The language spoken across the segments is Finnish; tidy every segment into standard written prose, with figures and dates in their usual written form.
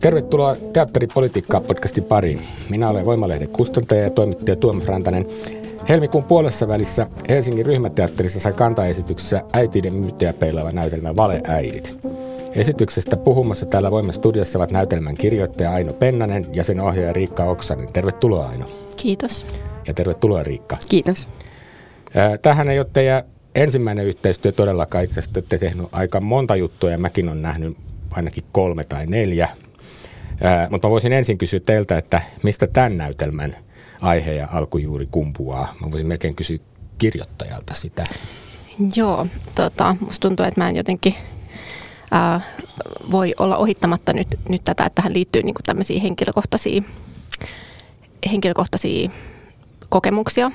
Tervetuloa Teatteripolitiikkaa podcastin pariin. Minä olen Voimalehden kustantaja ja toimittaja Tuomas Rantanen. Helmikuun puolessa välissä Helsingin ryhmäteatterissa sai kantaesityksessä äitiyden myyttejä peilaava näytelmä Valeäidit. Esityksestä puhumassa täällä Voima-studiossa ovat näytelmän kirjoittaja Aino Pennanen ja sen ohjaaja Riikka Oksanen. Tervetuloa Aino. Kiitos. Ja tervetuloa Riikka. Kiitos. Tähän ei ole teidän ensimmäinen yhteistyö todellakaan. Itse asiassa olette tehnyt aika monta juttua ja mäkin olen nähnyt ainakin 3 tai 4. Mutta mä voisin ensin kysyä teiltä, että mistä tämän näytelmän aihe ja alkujuuri kumpuaa? Mä voisin melkein kysyä kirjoittajalta sitä. Joo, musta tuntuu, että mä en jotenkin voi olla ohittamatta nyt tätä, että tähän liittyy niinku tämmöisiä henkilökohtaisia kokemuksia.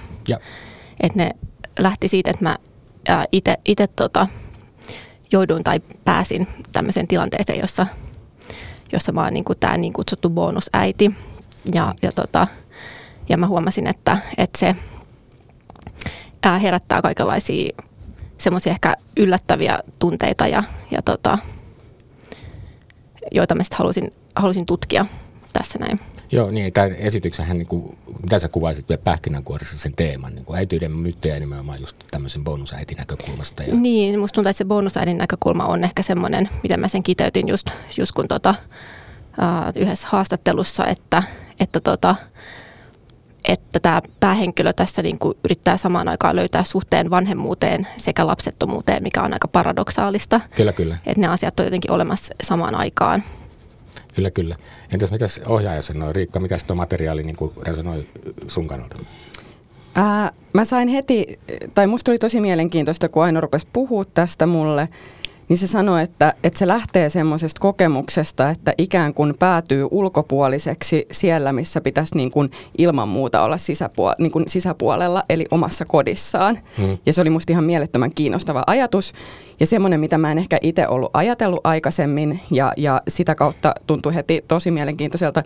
Että ne lähti siitä, että mä itse jouduin tai pääsin tämmöiseen tilanteeseen, jossa mä oon niinku tää niin kutsuttu bonusäiti ja mä huomasin, että se herättää kaikenlaisia semmoisia ehkä yllättäviä tunteita ja joita mä sitten halusin tutkia tässä näin. Joo, niin tämän esityksenhän, niin mitä sä kuvaisit vielä pähkinänkuoressa sen teeman, niin äityyden myyttejä nimenomaan just tämmöisen bonusäidin näkökulmasta. Ja... Niin, musta tuntuu, että se bonusäidin näkökulma on ehkä semmoinen, mitä mä sen kiteytin just kun yhdessä haastattelussa, että tämä päähenkilö tässä niin kuin yrittää samaan aikaan löytää suhteen vanhemmuuteen sekä lapsettomuuteen, mikä on aika paradoksaalista. Kyllä, kyllä. Että ne asiat on jotenkin olemassa samaan aikaan. Kyllä, kyllä. Entäs mitäs ohjaaja sanoi, Riikka, mitäs tuo materiaali niin kuin resonoi sun kannalta? Mä sain heti, tai musta oli tosi mielenkiintoista, kun Aino rupesi puhua tästä mulle, niin se sanoi, että se lähtee semmoisesta kokemuksesta, että ikään kuin päätyy ulkopuoliseksi siellä, missä pitäisi niin kuin ilman muuta olla niin kuin sisäpuolella, eli omassa kodissaan. Hmm. Ja se oli musta ihan mielettömän kiinnostava ajatus ja semmoinen, mitä mä en ehkä itse ollut ajatellut aikaisemmin ja sitä kautta tuntui heti tosi mielenkiintoiselta.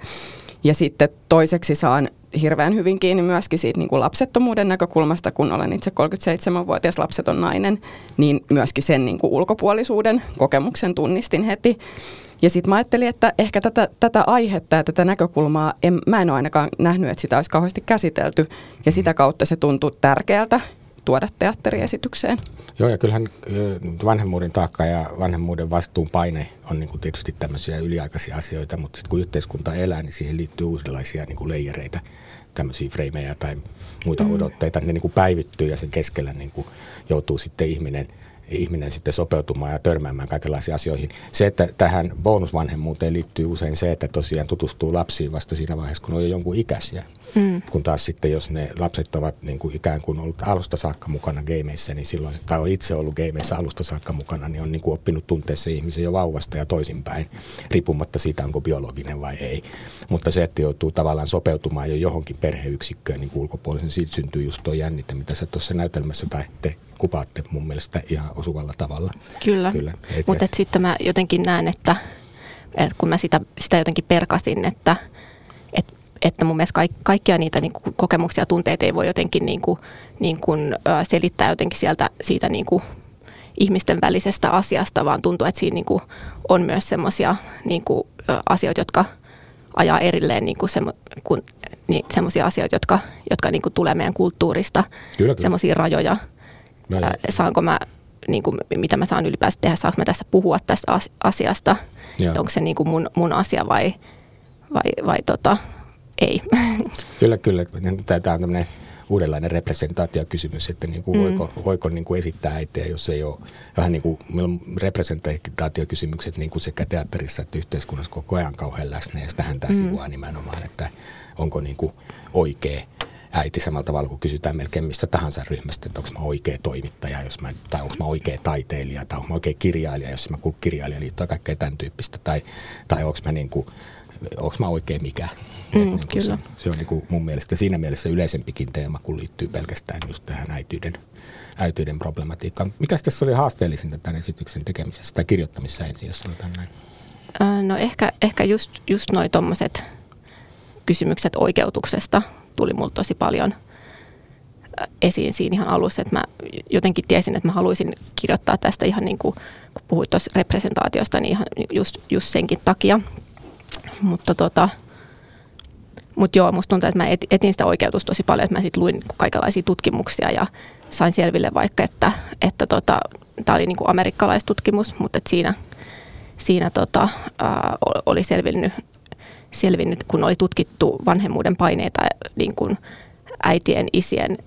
Ja sitten toiseksi saan hirveän hyvin kiinni myöskin siitä niin kuin lapsettomuuden näkökulmasta, kun olen itse 37-vuotias lapseton nainen, niin myöskin sen niin kuin ulkopuolisuuden kokemuksen tunnistin heti. Ja sitten mä ajattelin, että ehkä tätä aihetta ja tätä näkökulmaa, mä en ole ainakaan nähnyt, että sitä olisi kauheasti käsitelty, ja sitä kautta se tuntui tärkeältä tuoda teatteriesitykseen. Joo, ja kyllähän vanhemmuuden taakka ja vanhemmuuden vastuun paine on niin kuin tietysti tämmöisiä yliaikaisia asioita, mutta sitten kun yhteiskunta elää, niin siihen liittyy uudenlaisia niin kuin leijereitä, tämmöisiä freimejä tai muita odotteita, ne niin kuin päivittyy ja sen keskellä niin kuin joutuu sitten ihminen sitten sopeutumaan ja törmäämään kaikenlaisiin asioihin. Se, että tähän bonusvanhemmuuteen liittyy usein se, että tosiaan tutustuu lapsiin vasta siinä vaiheessa, kun on jo jonkun ikäisiä. Kun taas sitten, jos ne lapset ovat niin kuin ikään kuin ollut alusta saakka mukana gameissa, niin silloin, tai on itse ollut gameissa alusta saakka mukana, niin on niin kuin oppinut tunteessa ihmisen jo vauvasta ja toisinpäin, riippumatta siitä, onko biologinen vai ei. Mutta se, että joutuu tavallaan sopeutumaan jo johonkin perheyksikköön niin kuin ulkopuolisen, siitä syntyy just tuo jännite, mitä sä tuossa näytelmässä tai te kuvaatte mun mielestä ihan osuvalla tavalla. Kyllä. Mutta sitten mä jotenkin näen, että kun mä sitä jotenkin perkasin, että mun mielestä kaikkia niitä niin kuin kokemuksia ja tunteita ei voi jotenkin niin kuin selittää jotenkin siitä niin kuin ihmisten välisestä asiasta, vaan tuntuu, että siinä niin kuin on myös semmoisia niin kuin asioita, jotka ajaa erilleen niin kuin semmoisia asioita, jotka niin kuin tulee meidän kulttuurista, semmoisia rajoja. Saanko mä, niin kuin, mitä mä saan ylipäänsä tehdä, saanko mä tässä puhua tästä asiasta, että onko se niin kuin mun asia vai ei. Kyllä. Tämä on tämmöinen uudenlainen representaatiokysymys, että niin kuin voiko niin kuin esittää äitiä, jos ei ole vähän niin kuin representaatiokysymykset niin kuin sekä teatterissa että yhteiskunnassa koko ajan kauhean läsnä, ja tähän tämä sivuaa nimenomaan, että onko niin kuin oikea äiti samalla tavalla, kun kysytään melkein mistä tahansa ryhmästä, että onko mä oikea toimittaja, jos mä, tai onko mä oikea taiteilija, tai onko mä oikea kirjailija, jos mä kirjailija liittyy kaikkea tämän tyyppistä, tai onko mä niin kuin onko mä oikein mikä? Niin se on niin mun mielestä siinä mielessä yleisempikin teema, kun liittyy pelkästään just tähän äityyden problematiikkaan. Mikäs tässä oli haasteellisinta tämän esityksen tekemisessä tai kirjoittamisessa ensin, jos sanotaan näin? No ehkä just noi tommoset kysymykset oikeutuksesta tuli mulle tosi paljon esiin siinä ihan alussa, että mä jotenkin tiesin, että mä haluaisin kirjoittaa tästä ihan niin kuin, kun puhuit tuossa representaatiosta, niin ihan just senkin takia. Mutta joo, musta tuntuu, että mä etin sitä oikeutusta tosi paljon, että mä sit luin kaikenlaisia tutkimuksia ja sain selville vaikka, että tää oli niinku amerikkalaistutkimus, mutta et siinä oli selvinnyt, kun oli tutkittu vanhemmuuden paineita niin kun äitien, isien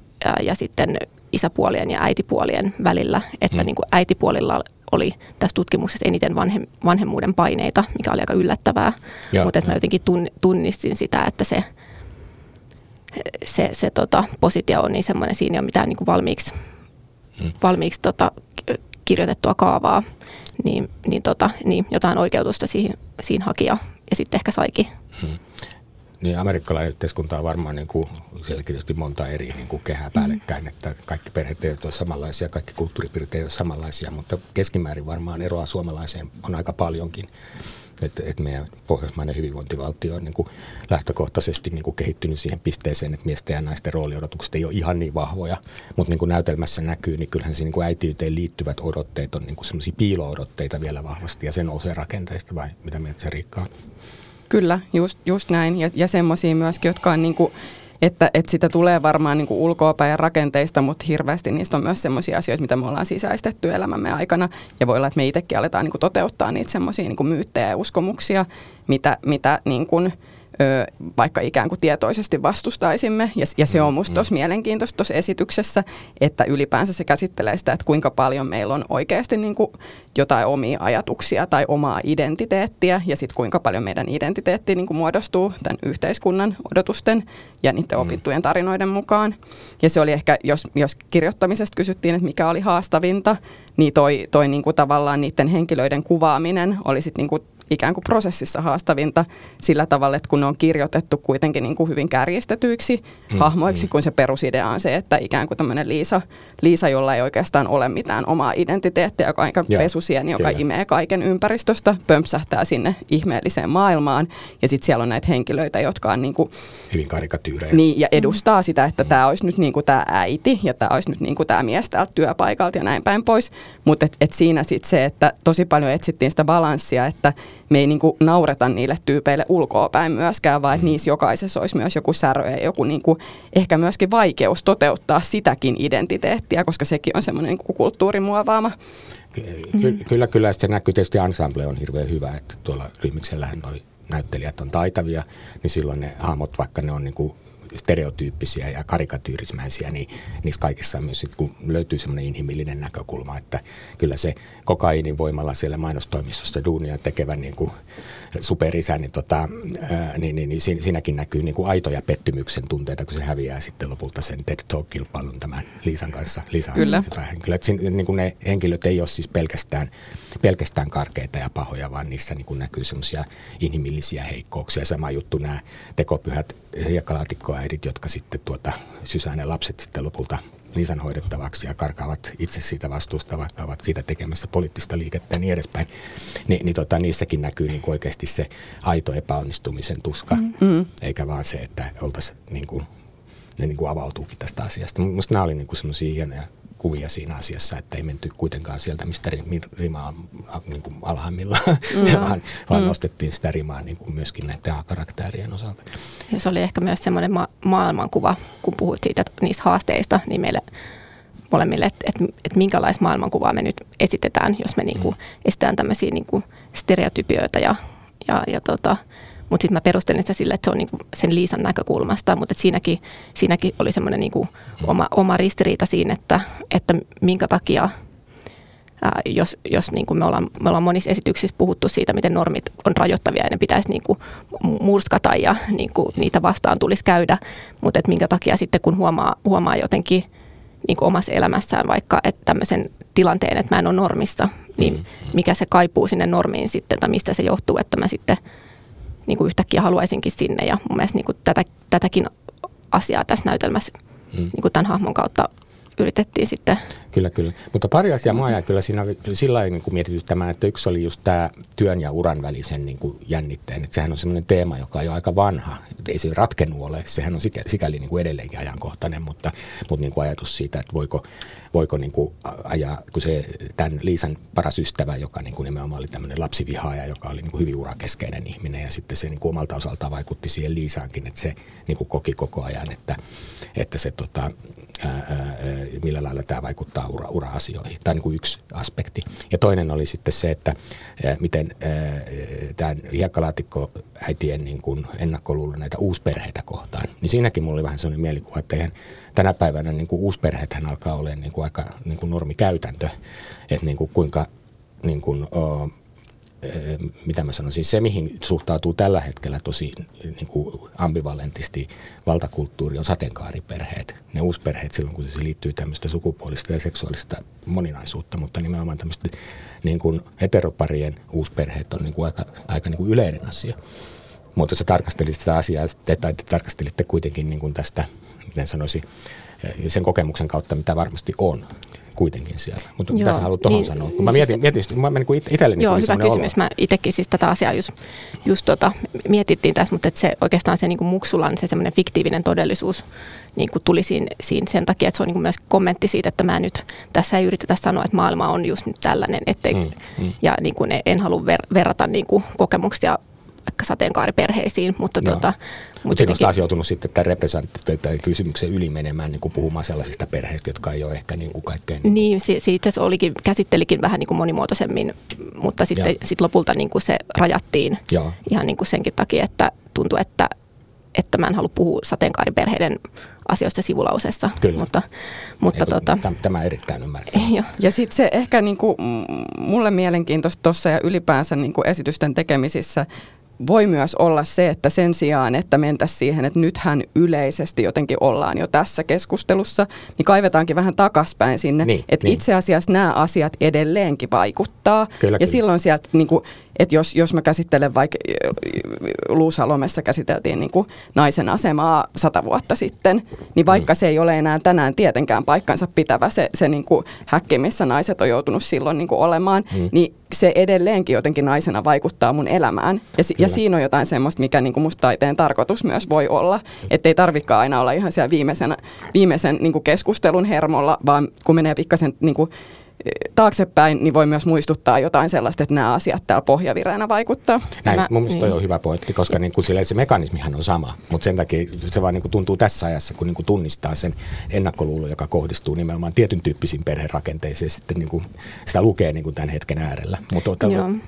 ja sitten isäpuolien ja äitipuolien välillä, että niin kun äitipuolilla oli tässä tutkimuksessa eniten vanhemmuuden paineita, mikä oli aika yllättävää, mutta mä jotenkin tunnistin sitä, että se positio on niin semmoinen, siinä ei ole mitään niin valmiiksi kirjoitettua kaavaa, niin jotain oikeutusta siihen haki ja sitten ehkä saikin. Niin, amerikkalainen yhteiskunta on varmaan niin kuin selkeästi monta eri niin kuin kehää päällekkäin, että kaikki perheet eivät ole samanlaisia, kaikki kulttuuripiirit eivät ole samanlaisia, mutta keskimäärin varmaan eroa suomalaiseen on aika paljonkin. Että meidän pohjoismainen hyvinvointivaltio on niin kuin lähtökohtaisesti niin kuin kehittynyt siihen pisteeseen, että miesten ja naisten rooliodotukset ei ole ihan niin vahvoja, mutta niin kuin näytelmässä näkyy, niin kyllähän se niin kuin äitiyteen liittyvät odotteet on niin kuin sellaisia piilo-odotteita vielä vahvasti, ja se nousee rakenteista, vai mitä mieltä se Riikkaa? Kyllä, just näin. Ja semmoisia myöskin, jotka on, niinku, että sitä tulee varmaan niinku ulkoapäin ja rakenteista, mutta hirveästi niistä on myös semmoisia asioita, mitä me ollaan sisäistetty elämämme aikana. Ja voi olla, että me itsekin aletaan niinku toteuttaa niitä semmoisia niinku myyttejä ja uskomuksia, mitä niinku, vaikka ikään kuin tietoisesti vastustaisimme. Ja se on musta tosi mielenkiintoista tuossa esityksessä, että ylipäänsä se käsittelee sitä, että kuinka paljon meillä on oikeasti niin kuin jotain omia ajatuksia tai omaa identiteettiä, ja sitten kuinka paljon meidän identiteetti niin kuin muodostuu tämän yhteiskunnan odotusten ja niiden opittujen tarinoiden mukaan. Ja se oli ehkä, jos kirjoittamisesta kysyttiin, että mikä oli haastavinta, niin toi niin kuin tavallaan niiden henkilöiden kuvaaminen oli sitten niin kuin ikään kuin prosessissa haastavinta sillä tavalla, että kun ne on kirjoitettu kuitenkin niin kuin hyvin kärjistetyiksi hahmoiksi, kun se perusidea on se, että ikään kuin tämmöinen Liisa, jolla ei oikeastaan ole mitään omaa identiteettiä, joka on ikään kuin pesusieni, joka imee kaiken ympäristöstä, pömpsähtää sinne ihmeelliseen maailmaan, ja sitten siellä on näitä henkilöitä, jotka on niin kuin hyvin karikatyyrejä. Niin, ja edustaa sitä, että tämä olisi nyt niin kuin tämä äiti, ja tämä olisi nyt niin kuin tämä mies täältä työpaikalta ja näin päin pois, mutta et siinä sitten se, että tosi paljon etsittiin sitä balanssia, että me ei niinku naureta niille tyypeille ulkoopäin myöskään, vaan että niissä jokaisessa olisi myös joku särö ja joku niinku ehkä myöskin vaikeus toteuttaa sitäkin identiteettiä, koska sekin on semmoinen niinku kulttuurimuovaama. Kyllä, se näkyy tietysti, ensemble on hirveän hyvä, että tuolla ryhmiksellähän noi näyttelijät on taitavia, niin silloin ne hahmot, vaikka ne on niinku stereotyyppisiä ja karikatyyrismäisiä, niin niissä kaikissa myös sit, kun löytyy semmoinen inhimillinen näkökulma, että kyllä se kokaiinin voimalla siellä mainostoimistossa duunia tekevä niin kuin superisä, niin siinäkin näkyy niin kuin aitoja pettymyksen tunteita, kun se häviää sitten lopulta sen TED Talk-kilpailun tämän Liisan kanssa. Kyllä. Niin kuin ne henkilöt ei ole siis pelkästään karkeita ja pahoja, vaan niissä niin kuin näkyy semmoisia inhimillisiä heikkouksia. Sama juttu nämä tekopyhät hiekkalaatikkoäidit, jotka sitten sysää ne lapset sitten lopulta Liisan hoidettavaksi ja karkaavat itse siitä vastuusta, vaikka ovat siitä tekemässä poliittista liikettä ja niin edespäin. Niissäkin näkyy niin kuin oikeasti se aito epäonnistumisen tuska, eikä vaan se, että oltaisiin, niin kuin, ne niin kuin avautuukin tästä asiasta. Minusta nämä oli niin kuin sellaisia hienoja kuvia siinä asiassa, että ei menty kuitenkaan sieltä, mistä rimaa on niin kuin alhaimmillaan, vaan nostettiin sitä rimaa niin kuin myöskin näiden karakterien osalta. Ja se oli ehkä myös semmoinen maailmankuva, kun puhuit siitä niistä haasteista, niin meille molemmille, että minkälaista maailmankuvaa me nyt esitetään, jos me niin kuin esitetään tämmöisiä niin kuin stereotypioita ja Mutta sitten mä perustelin sitä sillä, että se on niinku sen Liisan näkökulmasta, mutta siinäkin oli semmoinen niinku oma ristiriita siinä, että minkä takia, jos niinku me ollaan monissa esityksissä puhuttu siitä, miten normit on rajoittavia ja ne pitäisi niinku murskata ja niinku niitä vastaan tulisi käydä, mutta että minkä takia sitten kun huomaa jotenkin niinku omassa elämässään vaikka, että tämmöisen tilanteen, että mä en ole normissa, niin mikä se kaipuu sinne normiin sitten tai mistä se johtuu, että mä sitten niin kuin yhtäkkiä haluaisinkin sinne ja mun mielestä niin kuin tätäkin asiaa tässä näytelmässä niin kuin tämän hahmon kautta yritettiin sitten. Kyllä. Mutta pari asiaa mua jäi kyllä siinä sillä lailla niin mietityttämään, että yksi oli just tämä työn ja uran välisen niin kuin jännitteen. Että sehän on semmoinen teema, joka on jo aika vanha. Ei se ratkennut ole. Sehän on sikäli niin kuin edelleenkin ajankohtainen, mutta niin kuin ajatus siitä, että voiko niin kuin ajaa, kun se tämän Liisan paras ystävä, joka niin kuin nimenomaan oli tämmöinen lapsivihaaja, joka oli niin kuin hyvin urakeskeinen ihminen. Ja sitten se niin kuin omalta osaltaan vaikutti siihen Liisaankin, että se niin kuin koki koko ajan, että se millä lailla tämä vaikuttaa ura-asioihin. Tämä on niin kuin yksi aspekti. Ja toinen oli sitten se, että miten tämän hiekkalaatikkoäitien niin kuin ennakkoluulo näitä uusperheitä kohtaan. Niin siinäkin mulla oli vähän sellainen mielikuva, että tänä päivänä niin kuin uusperheethän alkaa olemaan niin kuin aika niin kuin normikäytäntö. Että niin kuin kuinka, niin kuin, mitä mä sanoisin, se mihin suhtautuu tällä hetkellä tosi niin kuin ambivalentisti valtakulttuuri on sateenkaariperheet. Ne uusperheet silloin, kun se liittyy tämmöistä sukupuolista ja seksuaalista moninaisuutta, mutta nimenomaan tämmöistä niin kuin heteroparien uusperheet on niin kuin aika niin kuin yleinen asia. Mutta sä tarkastelit sitä asiaa, tai te tarkastelitte kuitenkin niin kuin tästä, miten sanoisin, sen kokemuksen kautta, mitä varmasti on. Kuitenkin siellä. Mutta mitä sä haluat tuohon niin, sanoa? Mä mietin mä niinku itselleni. Joo, hyvä kysymys. Olo. Mä itsekin siis tätä asiaa just mietittiin tässä, mutta se, oikeastaan se niinku Muksulan se semmoinen fiktiivinen todellisuus niinku tuli siinä sen takia, että se on niinku myös kommentti siitä, että mä nyt tässä ei yritetä sanoa, että maailma on just nyt tällainen, ettei, ja niinku en halua verrata niinku kokemuksia sateenkaariperheisiin, mutta mutta siinä on taas joutunut sitten tämän representatiivisuuskysymyksen yli menemään niin kuin puhumaan sellaisista perheistä, jotka ei ole ehkä niin kuin kaikkein... Niin, se itse asiassa käsittelikin vähän niin kuin monimuotoisemmin, mutta sitten lopulta niin kuin se rajattiin ihan niin kuin senkin takia, että tuntui, että mä en halua puhua sateenkaariperheiden asioista sivulausessa. Kyllä. Mutta tämä erittäin ymmärtää. Ja sitten se ehkä niin kuin mulle mielenkiintoista tuossa ja ylipäänsä niin kuin esitysten tekemisissä voi myös olla se, että sen sijaan, että mentäisiin siihen, että nythän yleisesti jotenkin ollaan jo tässä keskustelussa, niin kaivetaankin vähän takaspäin sinne, että itse asiassa nämä asiat edelleenkin vaikuttaa. Kyllä. Silloin sieltä, niin kuin, että jos mä käsittelen vaikka Luusalomessa käsiteltiin niin kuin naisen asemaa 100 vuotta sitten, niin vaikka se ei ole enää tänään tietenkään paikkansa pitävä se niin kuin häkki, missä naiset on joutunut silloin niin kuin olemaan, niin se edelleenkin jotenkin naisena vaikuttaa mun elämään. Ja siinä on jotain semmoista, mikä niinku musta taiteen tarkoitus myös voi olla. Että ei tarvitsekaan aina olla ihan siellä viimeisen niinku keskustelun hermolla, vaan kun menee pikkasen niinku taaksepäin, niin voi myös muistuttaa jotain sellaista, että nämä asiat täällä pohjavireenä vaikuttaa. Mun mielestä toi on hyvä pointti, koska niinku se mekanismihan on sama, mutta sen takia se vaan niinku tuntuu tässä ajassa, kun niinku tunnistaa sen ennakkoluulon, joka kohdistuu nimenomaan tietyn tyyppisiin perherakenteisiin, sitten niinku sitä lukee niinku tämän hetken äärellä. Mutta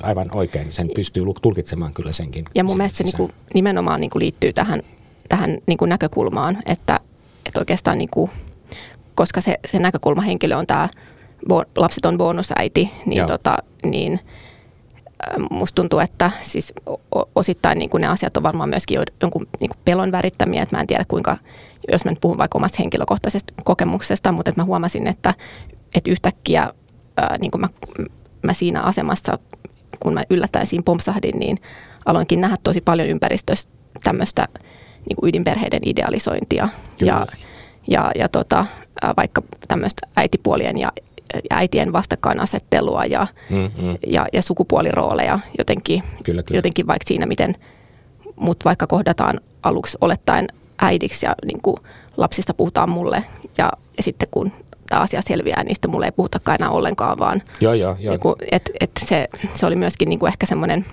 aivan oikein, sen pystyy tulkitsemaan kyllä senkin. Ja mun mielestä se niinku nimenomaan niinku liittyy tähän niinku näkökulmaan, että oikeastaan, niinku, koska se näkökulmahenkilö on tämä lapset on bonusäiti, niin, niin musta tuntuu, että siis osittain niin kuin ne asiat on varmaan myöskin jonkun niin kuin pelon värittämiä, että mä en tiedä kuinka, jos mä nyt puhun vaikka omasta henkilökohtaisesta kokemuksesta, mutta että mä huomasin, että yhtäkkiä niin kuin mä siinä asemassa, kun mä yllättäen siinä pompsahdin, niin aloinkin nähdä tosi paljon ympäristössä tämmöistä niin kuin ydinperheiden idealisointia. Kyllä. Ja vaikka tämmöistä äitipuolien ja äitien vastakkainasettelua ja sukupuolirooleja jotenkin, jotenkin vaikka siinä, miten mut vaikka kohdataan aluksi olettaen äidiksi ja niin kuin lapsista puhutaan mulle ja sitten kun tämä asia selviää, niin sitten mulle ei puhutakaan enää ollenkaan, vaan se oli myöskin niin kuin ehkä semmoinen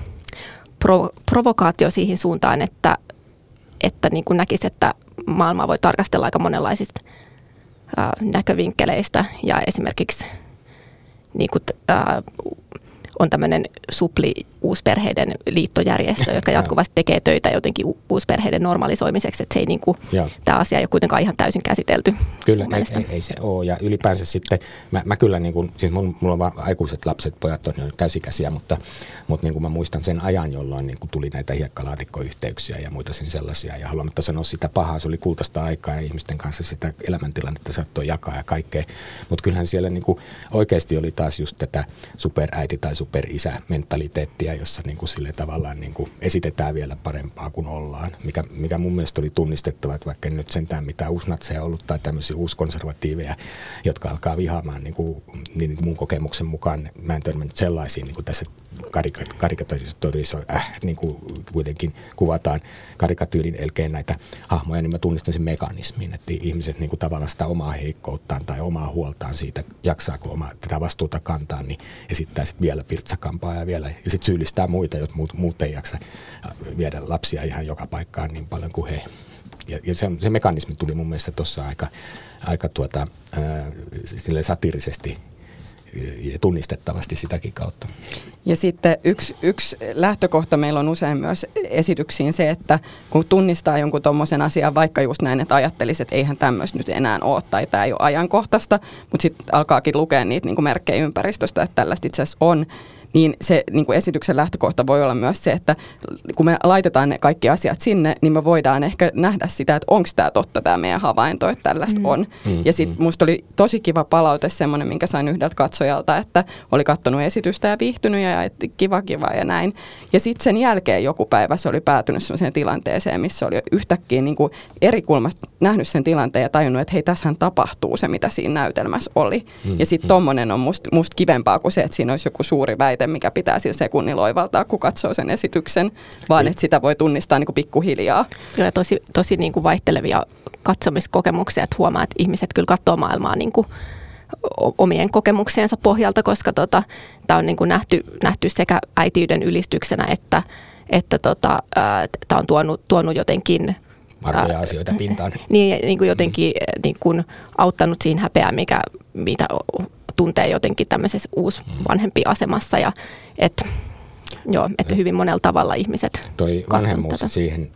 provokaatio siihen suuntaan, että niin kuin näkisi, että maailmaa voi tarkastella aika monenlaisista näkövinkkeleistä ja esimerkiksi niin kuin, on tämmöinen supli uusperheiden liittojärjestö, joka jatkuvasti tekee töitä jotenkin uusperheiden normalisoimiseksi, että se ei niinku, tämä asia ei ole kuitenkaan ihan täysin käsitelty. Kyllä, ei se ole, ja ylipäänsä sitten, mä kyllä niin kuin, siis mulla on vaan aikuiset lapset, pojat on jo täysikäisiä, mutta niin kuin mä muistan sen ajan, jolloin niin kuin tuli näitä hiekkalaatikkoyhteyksiä ja muita sen sellaisia, ja haluamatta sanoa sitä pahaa, se oli kultaista aikaa, ja ihmisten kanssa sitä elämäntilannetta saattoi jakaa ja kaikkea, mutta kyllähän siellä niin kuin oikeasti oli taas just tätä superäiti tai superisä mentaliteettia, jossa niin kuin sille tavallaan niin kuin esitetään vielä parempaa kuin ollaan, mikä mun mielestä oli tunnistettava, että vaikka nyt sentään mitään uusnatseja ollut tai tämmöisiä uuskonservatiiveja, jotka alkaa vihaamaan niin kuin mun kokemuksen mukaan, mä en törmännyt sellaisiin niin kuin tässä niin kuin kuitenkin kuvataan karikatyylin elkeen näitä hahmoja, niin mä tunnistan sen mekanismin, että ihmiset niin kuin tavallaan sitä omaa heikkouttaan tai omaa huoltaan siitä, jaksaako omaa tätä vastuuta kantaa, niin esittää sitten vielä pirtsakampaa ja vielä, ja sitten syyllistää muita, jos muut ei jaksa viedä lapsia ihan joka paikkaan niin paljon kuin he. Ja se mekanismi tuli mun mielestä tuossa aika satiirisesti ja tunnistettavasti sitäkin kautta. Ja sitten yksi lähtökohta meillä on usein myös esityksiin se, että kun tunnistaa jonkun tommoisen asian, vaikka just näin, että ajattelisi, että eihän tämmöistä nyt enää ole tai tämä ei ole ajankohtaista, mutta sitten alkaakin lukea niitä niin kuin merkkejä ympäristöstä, että tällaista itse asiassa on, niin se niin kuin esityksen lähtökohta voi olla myös se, että kun me laitetaan ne kaikki asiat sinne, niin me voidaan ehkä nähdä sitä, että onko tämä totta tämä meidän havainto, että tällaista on. Ja sitten musta oli tosi kiva palaute semmoinen, minkä sain yhdeltä katsojalta, että oli katsonut esitystä ja viihtynyt ja kiva ja näin. Ja sitten sen jälkeen joku päivä se oli päätynyt semmoiseen tilanteeseen, missä oli yhtäkkiä niin kuin eri kulmasta nähnyt sen tilanteen ja tajunnut, että hei, tässähän tapahtuu se, mitä siinä näytelmässä oli. Ja sitten tommonen on musta kivempaa kuin se, että siinä olisi joku suuri väite, mikä pitää sillä sekunnilla oivaltaa, kun katsoo sen esityksen, vaan että sitä voi tunnistaa niin kuin pikkuhiljaa. Joo, ja tosi niin kuin vaihtelevia katsomiskokemuksia, että huomaa, että ihmiset kyllä katsoo maailmaa niin kuin omien kokemuksiensa pohjalta, koska tämä on niin kuin nähty sekä äitiyden ylistyksenä, että tämä on tuonut jotenkin arvoja asioita pintaan. Niin kuin jotenkin niin kuin auttanut siihen häpeään, mitä tuntee jotenkin tämmöisessä uusvanhempi asemassa ja että hyvin monella tavalla ihmiset. Toi vanhemmuus siihen,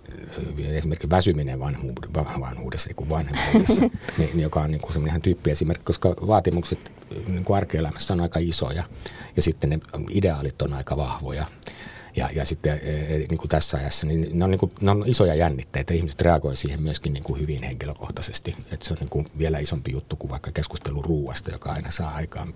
esimerkiksi väsyminen vanhuudessa, kun vanhemmuudessa, niin, joka on niin kuin semmoinen ihan tyyppiesimerkki, koska vaatimukset niin kuin arkielämässä on aika isoja ja sitten ne ideaalit on aika vahvoja. Ja sitten niin kuin tässä ajassa, niin ne on isoja jännitteitä. Ihmiset reagoivat siihen myöskin niin kuin hyvin henkilökohtaisesti. Et se on niin kuin vielä isompi juttu kuin vaikka keskustelu ruuasta, joka aina saa aikaan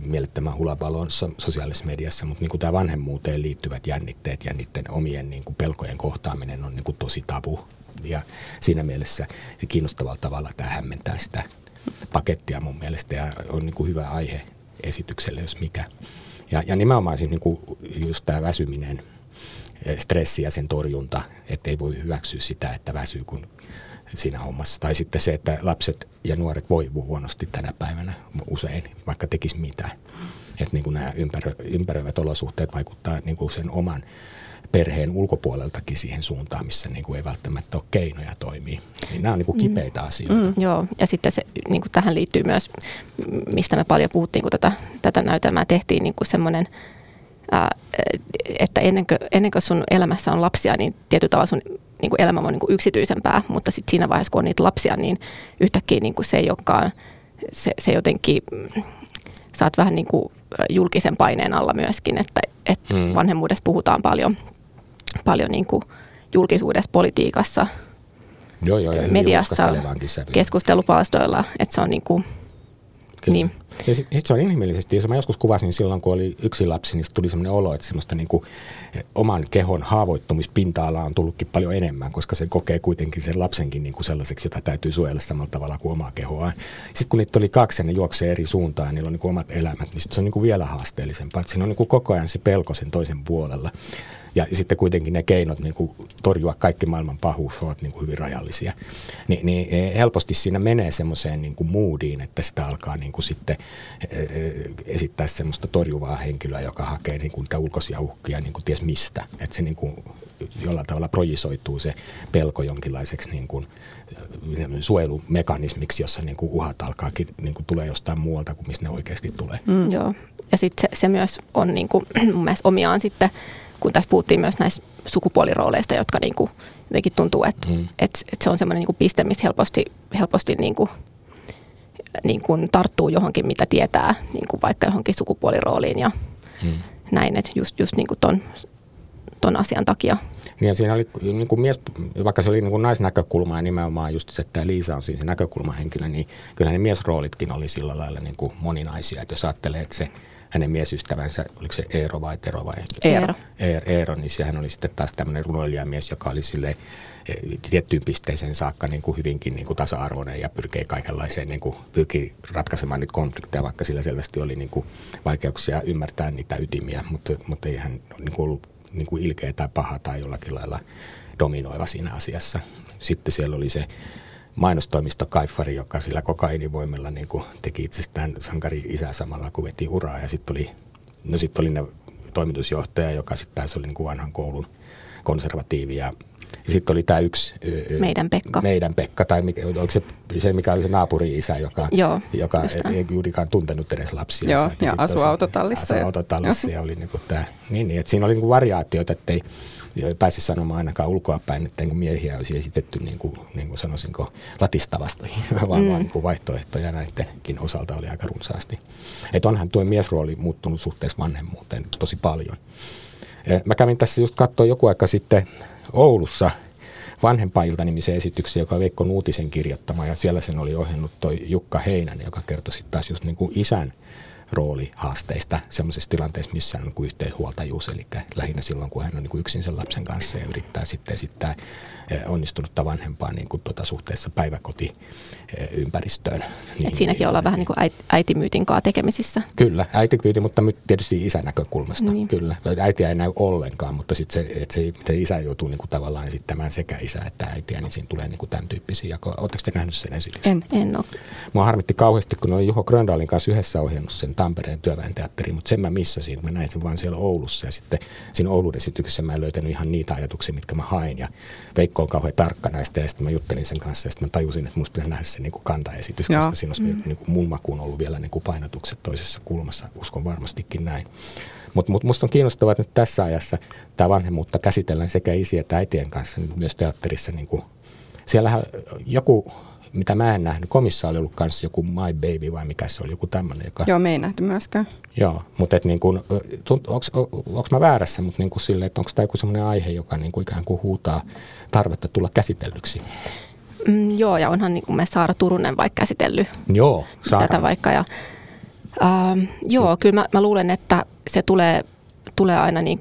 mielettömän hulapalon sosiaalisessa mediassa. Mutta niin tämä vanhemmuuteen liittyvät jännitteet ja niiden omien niin kuin pelkojen kohtaaminen on niin kuin tosi tabu. Ja siinä mielessä kiinnostavalla tavalla tämä hämmentää sitä pakettia mun mielestä. Ja on niin kuin hyvä aihe esitykselle, jos mikä. Ja nimenomaan siis niinku just tämä väsyminen, stressi ja sen torjunta, ettei voi hyväksyä sitä, että väsyy kun siinä hommassa. Tai sitten se, että lapset ja nuoret voivat huonosti tänä päivänä usein, vaikka tekisi mitään. Että niinku nämä ympäröivät olosuhteet vaikuttavat niinku sen oman perheen ulkopuoleltakin siihen suuntaan, missä niinku ei välttämättä ole keinoja toimia. Niin nämä on niinku kipeitä asioita. Joo, ja sitten se, niinku tähän liittyy myös, mistä me paljon puhuttiin, kun tätä näytelmää tehtiin, niinku semmoinen, että ennen kuin sun elämässä on lapsia, niin tietyllä tavalla sun niinku elämä on niinku yksityisempää, mutta sitten siinä vaiheessa, kun on niitä lapsia, niin yhtäkkiä niinku se ei olekaan, se jotenkin, sä oot vähän niinku julkisen paineen alla myöskin, että vanhemmuudessa puhutaan paljon niin kuin julkisuudessa, politiikassa, joo, mediassa, keskustelupalstoilla, että se on niin kuin, niin. Ja sitten se on inhimillisesti, jos mä joskus kuvasin silloin, kun oli yksi lapsi, niin tuli semmoinen olo, että semmoista niin kuin oman kehon haavoittumispinta-alaa on tullutkin paljon enemmän, koska se kokee kuitenkin sen lapsenkin niin kuin sellaiseksi, jota täytyy suojella samalla tavalla kuin omaa kehoaan. Sitten kun niitä oli kaksi ja ne juoksee eri suuntaan ja niillä on niin kuin omat elämät, niin se on niin kuin vielä haasteellisempaa. Siinä on niin kuin koko ajan se pelko sen toisen puolella. Ja sitten kuitenkin ne keinot niin kuin torjua kaikki maailman pahuus ovat niin kuin hyvin rajallisia. Niin helposti siinä menee semmoiseen niin kuin moodiin, että sitä alkaa niin kuin sitten esittää semmoista torjuvaa henkilöä, joka hakee niin kuin niitä ulkoisia uhkia niin kuin ties mistä. Että se niin kuin jollain tavalla projisoituu se pelko jonkinlaiseksi niin kuin suojelumekanismiksi, jossa niin kuin uhat alkaakin niin kuin tulee jostain muualta kuin mistä ne oikeasti tulee. Mm, joo, ja sitten se myös on niin kuin, mun mielestä omiaan sitten, kun tässä puhuttiin myös näistä sukupuolirooleista, jotka niin kuin jotenkin tuntuu, että et se on semmoinen niin kuin piste, mistä helposti niin kuin tarttuu johonkin, mitä tietää, niin kuin vaikka johonkin sukupuolirooliin ja näin, että just niin kuin ton asian takia. Niin, ja siinä oli niin kuin mies, vaikka se oli niin kuin naisnäkökulma ja nimenomaan just se, että Liisa on siinä se näkökulmahenkilö, niin kyllä ne miesroolitkin oli sillä lailla niin kuin moninaisia, että jos ajattelee, että se hänen miesystävänsä, oliko se Eero vai Tero vai? Eero, niin sehän oli sitten taas tämmöinen runoilijamies, joka oli silleen tiettyyn pisteeseen saakka niin kuin hyvinkin niin kuin tasa-arvoinen ja pyrkii kaikenlaiseen, niin kuin, pyrkii ratkaisemaan niitä konflikteja, vaikka sillä selvästi oli niin kuin vaikeuksia ymmärtää niitä ytimiä, mutta ei hän niin kuin ollut niin kuin ilkeä tai paha tai jollakin lailla dominoiva siinä asiassa. Sitten siellä oli se mainostoimisto Kaifari, joka sillä kokaiinivoimilla niin kuin teki itsestään sankari isää samalla, kun veti uraa. Ja sitten oli, no sit oli ne toimitusjohtaja, joka sitten taas oli niin kuin vanhan koulun konservatiivi. Ja sitten oli tämä yksi... Meidän Pekka. Tai onko se mikä oli se naapuri-isä, joka ei juurikaan tuntenut edes lapsia. Joo, ja asui autotallissa. Ja oli niin kuin tämä. Niin, että siinä oli niin kuin variaatioita, ettei pääse sanomaan ainakaan ulkoapäin, että miehiä olisi esitetty, niin kuin sanoisinko, latistavasti, vaan niin kuin vaihtoehtoja näidenkin osalta oli aika runsaasti. Että onhan tuo miesrooli muuttunut suhteessa vanhemmuuteen tosi paljon. Mä kävin tässä just katsoa joku aika sitten Oulussa Vanhempailta-nimisen esityksen, joka on Veikko Nuutisen kirjoittama, ja siellä sen oli ohjannut toi Jukka Heinänen, joka kertoi sitten taas just niin kuin isän roolihaasteista semmoisessa tilanteessa, missä on niin kuin yhteishuoltajuus, eli lähinnä silloin, kun hän on niin kuin yksin sen lapsen kanssa ja yrittää sitten esittää onnistunutta vanhempaa niin kuin tuota suhteessa päiväkotiympäristöön. Niin, siinäkin ollaan vähän niin kuin äitimyytin kanssa tekemisissä. Kyllä, äitimyyti, mutta tietysti isän näkökulmasta. Niin. Kyllä, äitiä ei näy ollenkaan, mutta sitten se isä joutuu niin kuin tavallaan esittämään sekä isä että äitiä, niin siinä tulee niin kuin tämän tyyppisiä jakoja. Oletteko te nähnyt sen esityksen? En ole. Mua harmitti kauheasti, kun olin Juho Gröndalin kanssa yhdessä ohjannut sen Tampereen työväenteatteriin, mutta sen mä missasin. Mä näin sen vaan siellä Oulussa ja sitten siinä Oulun esityksessä mä en löytänyt ihan niitä ajatuksia, mitkä mä hain. Ja Veikko on kauhean tarkka näistä ja sitten mä juttelin sen kanssa ja sitten mä tajusin, että musta pitää nähdä se niin kuin kantaesitys, koska siinä olisi niin kuin mun makuun ollut vielä niin kuin painotukset toisessa kulmassa. Uskon varmastikin näin. Mutta musta on kiinnostavaa, että nyt tässä ajassa tämä vanhemmuutta käsitellään sekä isiä että äitien kanssa niin myös teatterissa. Niin kuin. Siellähän joku... Mitä mä en nähnyt. Komissa oli ollut kanssa joku My Baby vai mikä se oli, joku tämmöinen. Joka... Joo, me ei nähty myöskään. Joo, mutta niin onko mä väärässä, mutta niin sille, että onko tämä joku semmoinen aihe, joka niin kuin ikään kuin huutaa tarvetta tulla käsitellyksi? Joo, ja onhan niin kuin me Saara Turunen vaikka käsitellyt tätä vaikka. Ja, kyllä mä luulen, että se tulee aina niin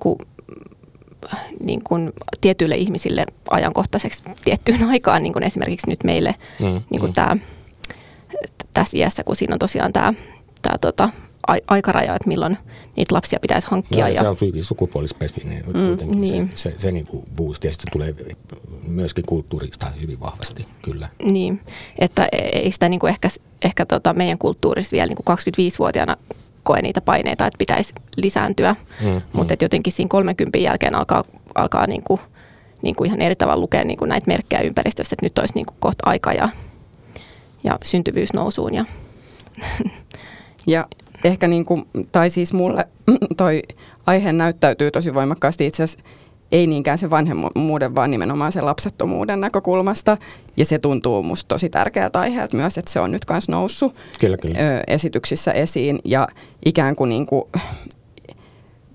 kuin tietyille ihmisille ajankohtaiseksi tiettyyn aikaan, niin kuin esimerkiksi nyt meille niin kuin tämä, tässä iässä, kun siinä on tosiaan tämä aikaraja, että milloin niitä lapsia pitäisi hankkia. No, ja se on hyvin sukupuolispesifinen kuitenkin se niin kuin boosti, ja sitten tulee myöskin kulttuurista hyvin vahvasti, kyllä. Niin, että ei sitä niin kuin ehkä meidän kulttuurissa vielä niin kuin 25-vuotiaana koe niitä paineita, että pitäisi lisääntyä, mutta jotenkin siinä 30 jälkeen alkaa niinku ihan eri tavalla lukea niinku näitä merkkejä ympäristössä, että nyt olisi niinku kohta aika ja syntyvyys nousuun. Ja ehkä niinku, tai siis mulle toi aihe näyttäytyy tosi voimakkaasti itse asiassa ei niinkään se vanhemmuuden, vaan nimenomaan se lapsettomuuden näkökulmasta. Ja se tuntuu musta tosi tärkeältä aiheelta myös, että se on nyt kanssa noussut kyllä. Esityksissä esiin. Ja ikään kuin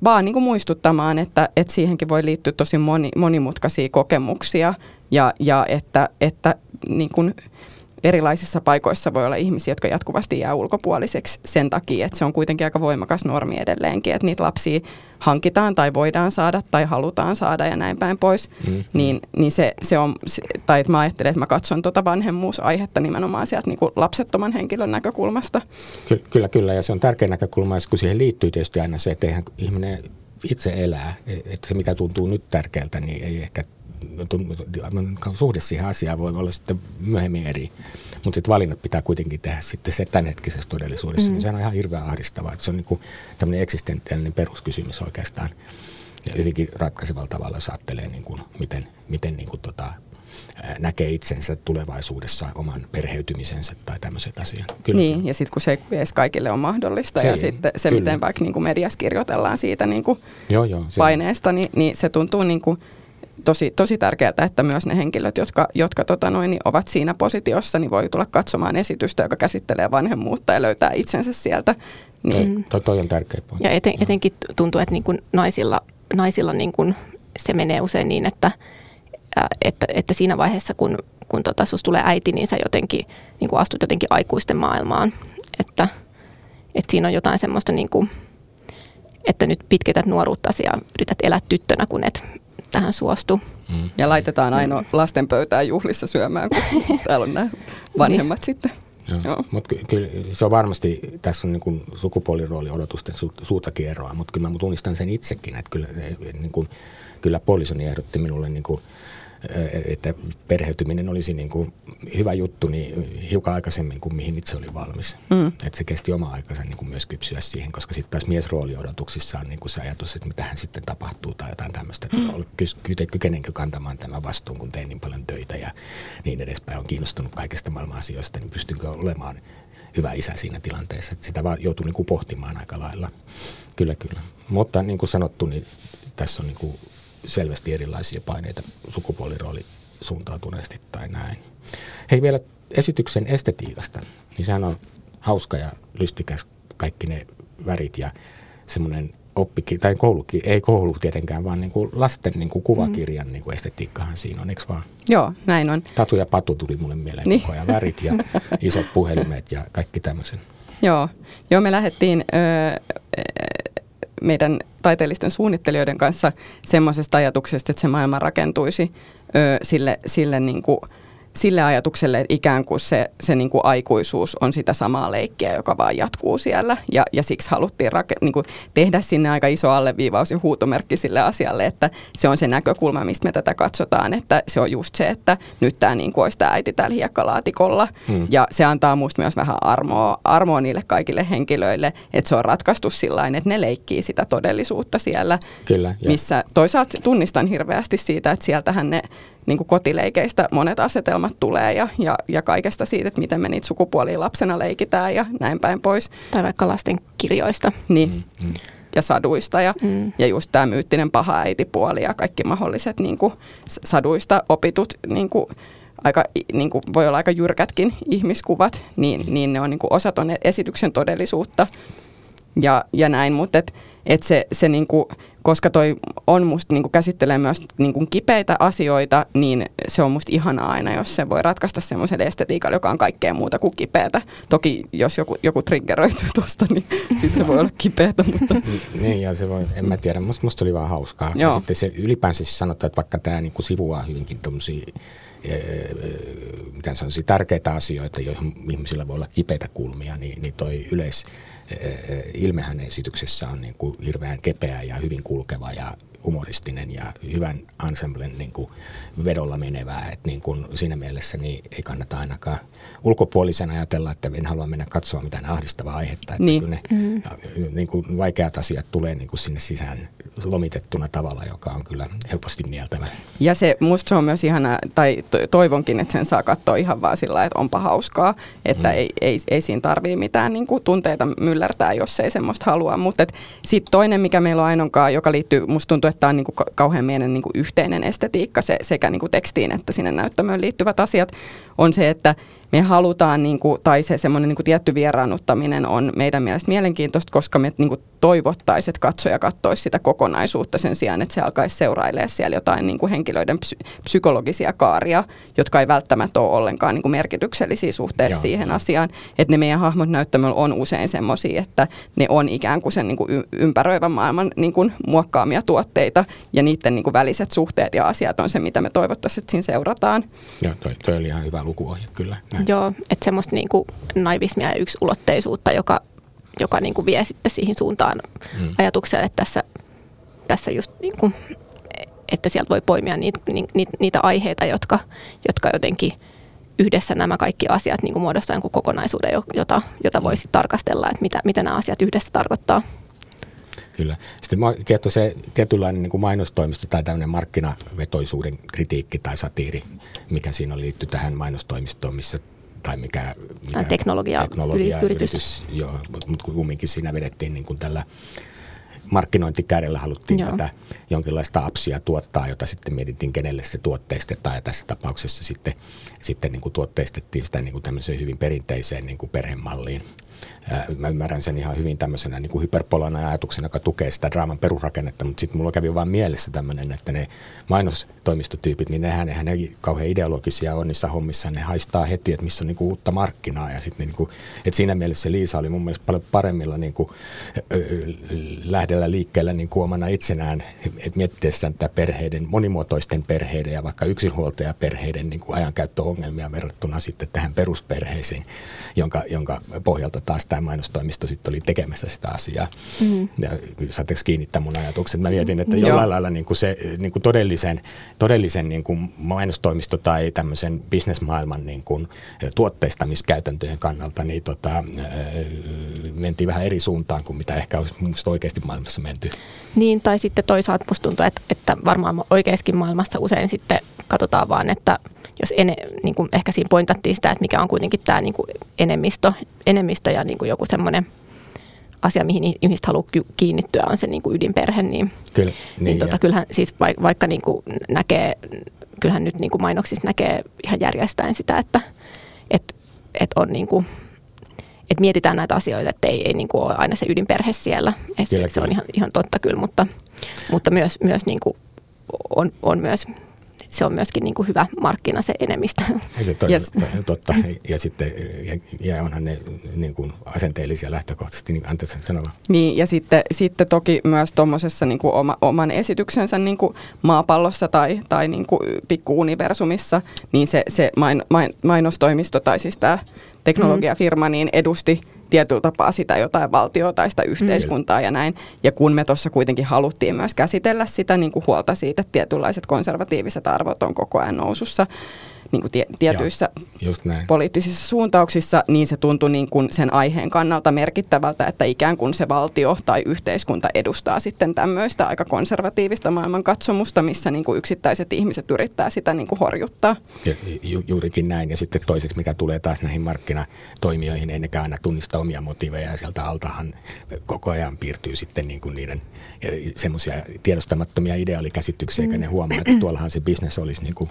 vaan niin kuin muistuttamaan, että siihenkin voi liittyä tosi monimutkaisia kokemuksia. Ja että niin kuin erilaisissa paikoissa voi olla ihmisiä, jotka jatkuvasti jää ulkopuoliseksi sen takia, että se on kuitenkin aika voimakas normi edelleenkin, että niitä lapsia hankitaan tai voidaan saada tai halutaan saada ja näin päin pois. Niin se on, tai että mä ajattelen, että mä katson tuota vanhemmuusaihetta nimenomaan sieltä niin kuin lapsettoman henkilön näkökulmasta. Kyllä, ja se on tärkeä näkökulma, kun siihen liittyy tietysti aina se, että eihän ihminen itse elää, että se mikä tuntuu nyt tärkeältä, niin ei ehkä suhde siihen asiaan voi olla sitten myöhemmin eri, mutta sitten valinnat pitää kuitenkin tehdä sitten se tämänhetkisessä todellisuudessa, niin sehän on ihan hirveän ahdistavaa, että se on niin kuin tämmöinen eksistentiaalinen peruskysymys oikeastaan. hyvinkin ratkaisevalla tavalla, jos ajattelee, niin kuin, miten niin kuin, näkee itsensä tulevaisuudessa, oman perheytymisensä tai tämmöiset asiat. Kyllä. Niin, ja sitten kun se edes kaikille on mahdollista, ja sitten se, kyllä, miten vaikka niin kuin mediassa kirjoitellaan siitä niin kuin paineesta, niin se tuntuu niin kuin tosi tärkeältä, että myös ne henkilöt, jotka ovat siinä positiossa, niin voi tulla katsomaan esitystä, joka käsittelee vanhemmuutta ja löytää itsensä sieltä. Niin. Toi on tärkeä pointti. Ja etenkin tuntuu, että niin kuin naisilla niin kuin se menee usein niin, että siinä vaiheessa, kun susta tulee äiti, niin sä jotenkin niin kuin astut jotenkin aikuisten maailmaan. Että siinä on jotain semmoista, niin kuin, että nyt pitkität nuoruuttasi ja yrität elää tyttönä, kun et tähän suostu. Mm. Ja laitetaan ainoa lasten pöytään juhlissa syömään, kun täällä on nämä vanhemmat niin sitten. Mutta kyllä se on varmasti, tässä on niin kuin sukupuolirooli odotusten suurtakin eroa, mutta kyllä mä tunnistan sen itsekin, että kyllä puolisoni ehdotti minulle, niin kuin, että perheytyminen olisi niin kuin hyvä juttu niin hiukan aikaisemmin kuin mihin itse olin valmis. Mm. Että se kesti oma aikansa niin kuin myös kypsyä siihen, koska sitten taas miesrooliodotuksissa on niin kuin se ajatus, että mitähän sitten tapahtuu tai jotain tämmöistä. Kykenenkö kantamaan tämän vastuun, kun teen niin paljon töitä ja niin edespäin. Olen kiinnostunut kaikesta maailman asioista, niin pystynkö olemaan hyvä isä siinä tilanteessa. Et sitä vaan joutuu niin kuin pohtimaan aika lailla. Kyllä. Mutta niin kuin sanottu, niin tässä on niin kuin selvästi erilaisia paineita sukupuolirooli suuntautuneesti tai näin. Hei, vielä esityksen estetiikasta. Niin sehän on hauska ja lystikäs kaikki ne värit ja semmoinen oppikin, tai ei koulu tietenkään, vaan niin kuin lasten niin kuin kuvakirjan niin kuin estetiikkahan siinä on, eikö vaan? Joo, näin on. Tatu ja Patu tuli mulle mieleen niin koko ajan, värit ja isot puhelimet ja kaikki tämmöisen. Joo, me lähdettiin meidän taiteellisten suunnittelijoiden kanssa semmoisesta ajatuksesta, että se maailma rakentuisi sille ajatukselle, että ikään kuin se niin kuin aikuisuus on sitä samaa leikkiä, joka vaan jatkuu siellä. Ja siksi haluttiin tehdä sinne aika iso alleviivaus ja huutomerkki sille asialle, että se on se näkökulma, mistä me tätä katsotaan. Että se on just se, että nyt tämä niin kuin olisi tämä äiti täällä hiekkalaatikolla. Mm. Ja se antaa musta myös vähän armoa niille kaikille henkilöille, että se on ratkaistu sillain, että ne leikkii sitä todellisuutta siellä. Kyllä, missä toisaalta tunnistan hirveästi siitä, että sieltähän ne niin kuin kotileikeistä monet asetelmat tulee ja kaikesta siitä, että miten me niitä sukupuolia lapsena leikitään ja näin päin pois. Tai vaikka lasten kirjoista. Niin. Mm-hmm. Ja saduista ja just tämä myyttinen paha äitipuoli ja kaikki mahdolliset niin kuin saduista opitut niin kuin aika, niin kuin voi olla aika jyrkätkin ihmiskuvat, niin ne on niin kuin osa tuonne esityksen todellisuutta ja näin, mutta et se niin kuin, koska toi on musta niinku käsittelee myös niinku kipeitä asioita, niin se on musta ihanaa aina, jos se voi ratkaista semmoisen estetiikalla, joka on kaikkea muuta kuin kipeätä. Toki jos joku triggeröityy tosta, niin sit se voi olla kipeätä. Mutta. Niin, ja se voi, en mä tiedä, musta oli vaan hauskaa. Ja sitten se ylipäänsä sanotaan, että vaikka tää niinku sivuaa hyvinkin tommosia mitä sanoisin, tärkeitä asioita, joihin ihmisillä voi olla kipeitä kulmia, niin toi yleisilmehän esityksessä on niin kuin hirveän kepeä ja hyvin kulkeva ja humoristinen ja hyvän ensemblen niin kuin vedolla menevää. Et niin kuin siinä mielessä niin ei kannata ainakaan ulkopuolisen ajatella, että en halua mennä katsoa mitään ahdistavaa aihetta. Että niin. Niin kuin vaikeat asiat tulee niin kuin sinne sisään lomitettuna tavalla, joka on kyllä helposti mieltävä. Ja se musta on myös ihanaa, tai toivonkin, että sen saa katsoa ihan vaan sillä, että onpa hauskaa, että ei siinä tarvii mitään niin kuin tunteita myllertää, jos ei semmoista halua. Mutta sitten toinen, mikä meillä on ainokaan, joka liittyy, musta tuntuu, että tämä on niin kuin kauhean meidän niin kuin yhteinen estetiikka, sekä niin kuin tekstiin että sinne näyttämöön liittyvät asiat, on se, että me halutaan, niin kuin, tai se semmoinen niin kuin tietty vieraannuttaminen on meidän mielestä mielenkiintoista, koska me niin kuin toivottaisiin, että katsoja katsoisi sitä kokonaisuutta sen sijaan, että se alkaisi seurailemaan siellä jotain niin kuin henkilöiden psykologisia kaaria, jotka ei välttämättä ole ollenkaan niin kuin merkityksellisiä suhteessa siihen asiaan. Että ne meidän hahmot näyttämöllä on usein semmoisia, että ne on ikään kuin sen niin kuin ympäröivän maailman niin kuin muokkaamia tuotteita, ja niiden niin kuin väliset suhteet ja asiat on se, mitä me toivottaisiin, että siinä seurataan. Joo, toi oli ihan hyvä lukuohje kyllä. Joo, että semmoista niinku naivismia ja yksulotteisuutta, joka niinku vie sitten siihen suuntaan ajatukseen, että tässä just niinku, että sieltä voi poimia niitä aiheita, jotka jotenkin yhdessä nämä kaikki asiat niinku muodostaa jonkun kokonaisuuden, jota voisi tarkastella, että mitä nämä asiat yhdessä tarkoittaa. Kyllä. Sitten tietysti se tietynlainen niin kuin mainostoimisto tai tämmöinen markkinavetoisuuden kritiikki tai satiiri, mikä siinä liittyy tähän mainostoimistoon, missä tai mikä teknologiayritys. Joo, mutta kumminkin siinä vedettiin niin kuin tällä markkinointikädellä haluttiin tätä jonkinlaista apsia tuottaa, jota sitten mietittiin, kenelle se tuotteistetaan. Ja tässä tapauksessa sitten niin kuin tuotteistettiin sitä niin kuin tämmöiseen hyvin perinteiseen niin kuin perhemalliin. Mä ymmärrän sen ihan hyvin tämmöisenä niin kuin hyperpolana ajatuksena, joka tukee sitä draaman perusrakennetta, mutta sitten mulla kävi vaan mielessä tämmöinen, että ne mainostoimistotyypit, niin eihän ne kauhean ideologisia on niissä hommissa, ne haistaa heti, että missä on niin kuin uutta markkinaa ja sitten niin kuin, että siinä mielessä Liisa oli mun mielestä paljon paremmilla niin kuin lähdellä liikkeellä niin kuin omana itsenään miettiessään tätä perheiden, monimuotoisten perheiden ja vaikka yksinhuoltajaperheiden niin kuin ajankäyttöongelmia verrattuna sitten tähän perusperheisiin, jonka pohjalta taas tämä mainostoimisto sitten oli tekemässä sitä asiaa. Mm-hmm. Saatteko kiinnittää mun ajatukset? Mä mietin, että jollain lailla niin kuin se niin kuin todellisen niin kuin mainostoimisto tai tämmöisen bisnesmaailman niin kuin tuotteistamiskäytäntöjen kannalta niin mentiin vähän eri suuntaan kuin mitä ehkä olisi musta oikeasti maailmassa menty. Niin, tai sitten toisaalta musta tuntuu, että varmaan oikeassakin maailmassa usein sitten katsotaan vaan, että jos niin kuin ehkä siinä pointattiin sitä, että mikä on kuitenkin tämä niin kuin enemmistö ja niin kuin joku semmoinen asia, mihin ihmiset haluaa kiinnittyä, on se niin kuin ydinperhe. Niin, kyllä, niin kyllähän siis vaikka niin kuin näkee, kyllähän nyt niin kuin mainoksissa näkee ihan järjestäen sitä, että on niin kuin, että mietitään näitä asioita, että ei niin kuin ole aina se ydinperhe siellä. Se on ihan totta kyllä, mutta myös niin kuin on myös... Se on myöskin niin kuin hyvä markkina, se enemmistö. Totta. Ja onhan ne niin kuin asenteellisia lähtökohtaisesti, niin anteeksi sanoa. Niin, ja sitten toki myös tuommoisessa niin kuin oman esityksensä niin kuin maapallossa tai niin kuin pikkuuniversumissa, niin se mainostoimisto tai siis tämä teknologiafirma niin edusti tietyllä tapaa sitä jotain valtiota tai sitä yhteiskuntaa ja näin. Ja kun me tuossa kuitenkin haluttiin myös käsitellä sitä niin kuin huolta siitä, että tietynlaiset konservatiiviset arvot on koko ajan nousussa niin kuin tietyissä poliittisissa suuntauksissa, niin se tuntui niin kuin sen aiheen kannalta merkittävältä, että ikään kuin se valtio tai yhteiskunta edustaa sitten tämmöistä aika konservatiivista maailmankatsomusta, missä niin kuin yksittäiset ihmiset yrittää sitä niin kuin horjuttaa. Juurikin näin. Ja sitten toiseksi, mikä tulee taas näihin markkinatoimijoihin, ei nekään aina tunnista omia motiiveja, ja sieltä altahan koko ajan piirtyy sitten niin kuin niiden semmoisia tiedostamattomia ideaalikäsityksiä, eikä ne huomaa, että tuollahan se business olisi niin kuin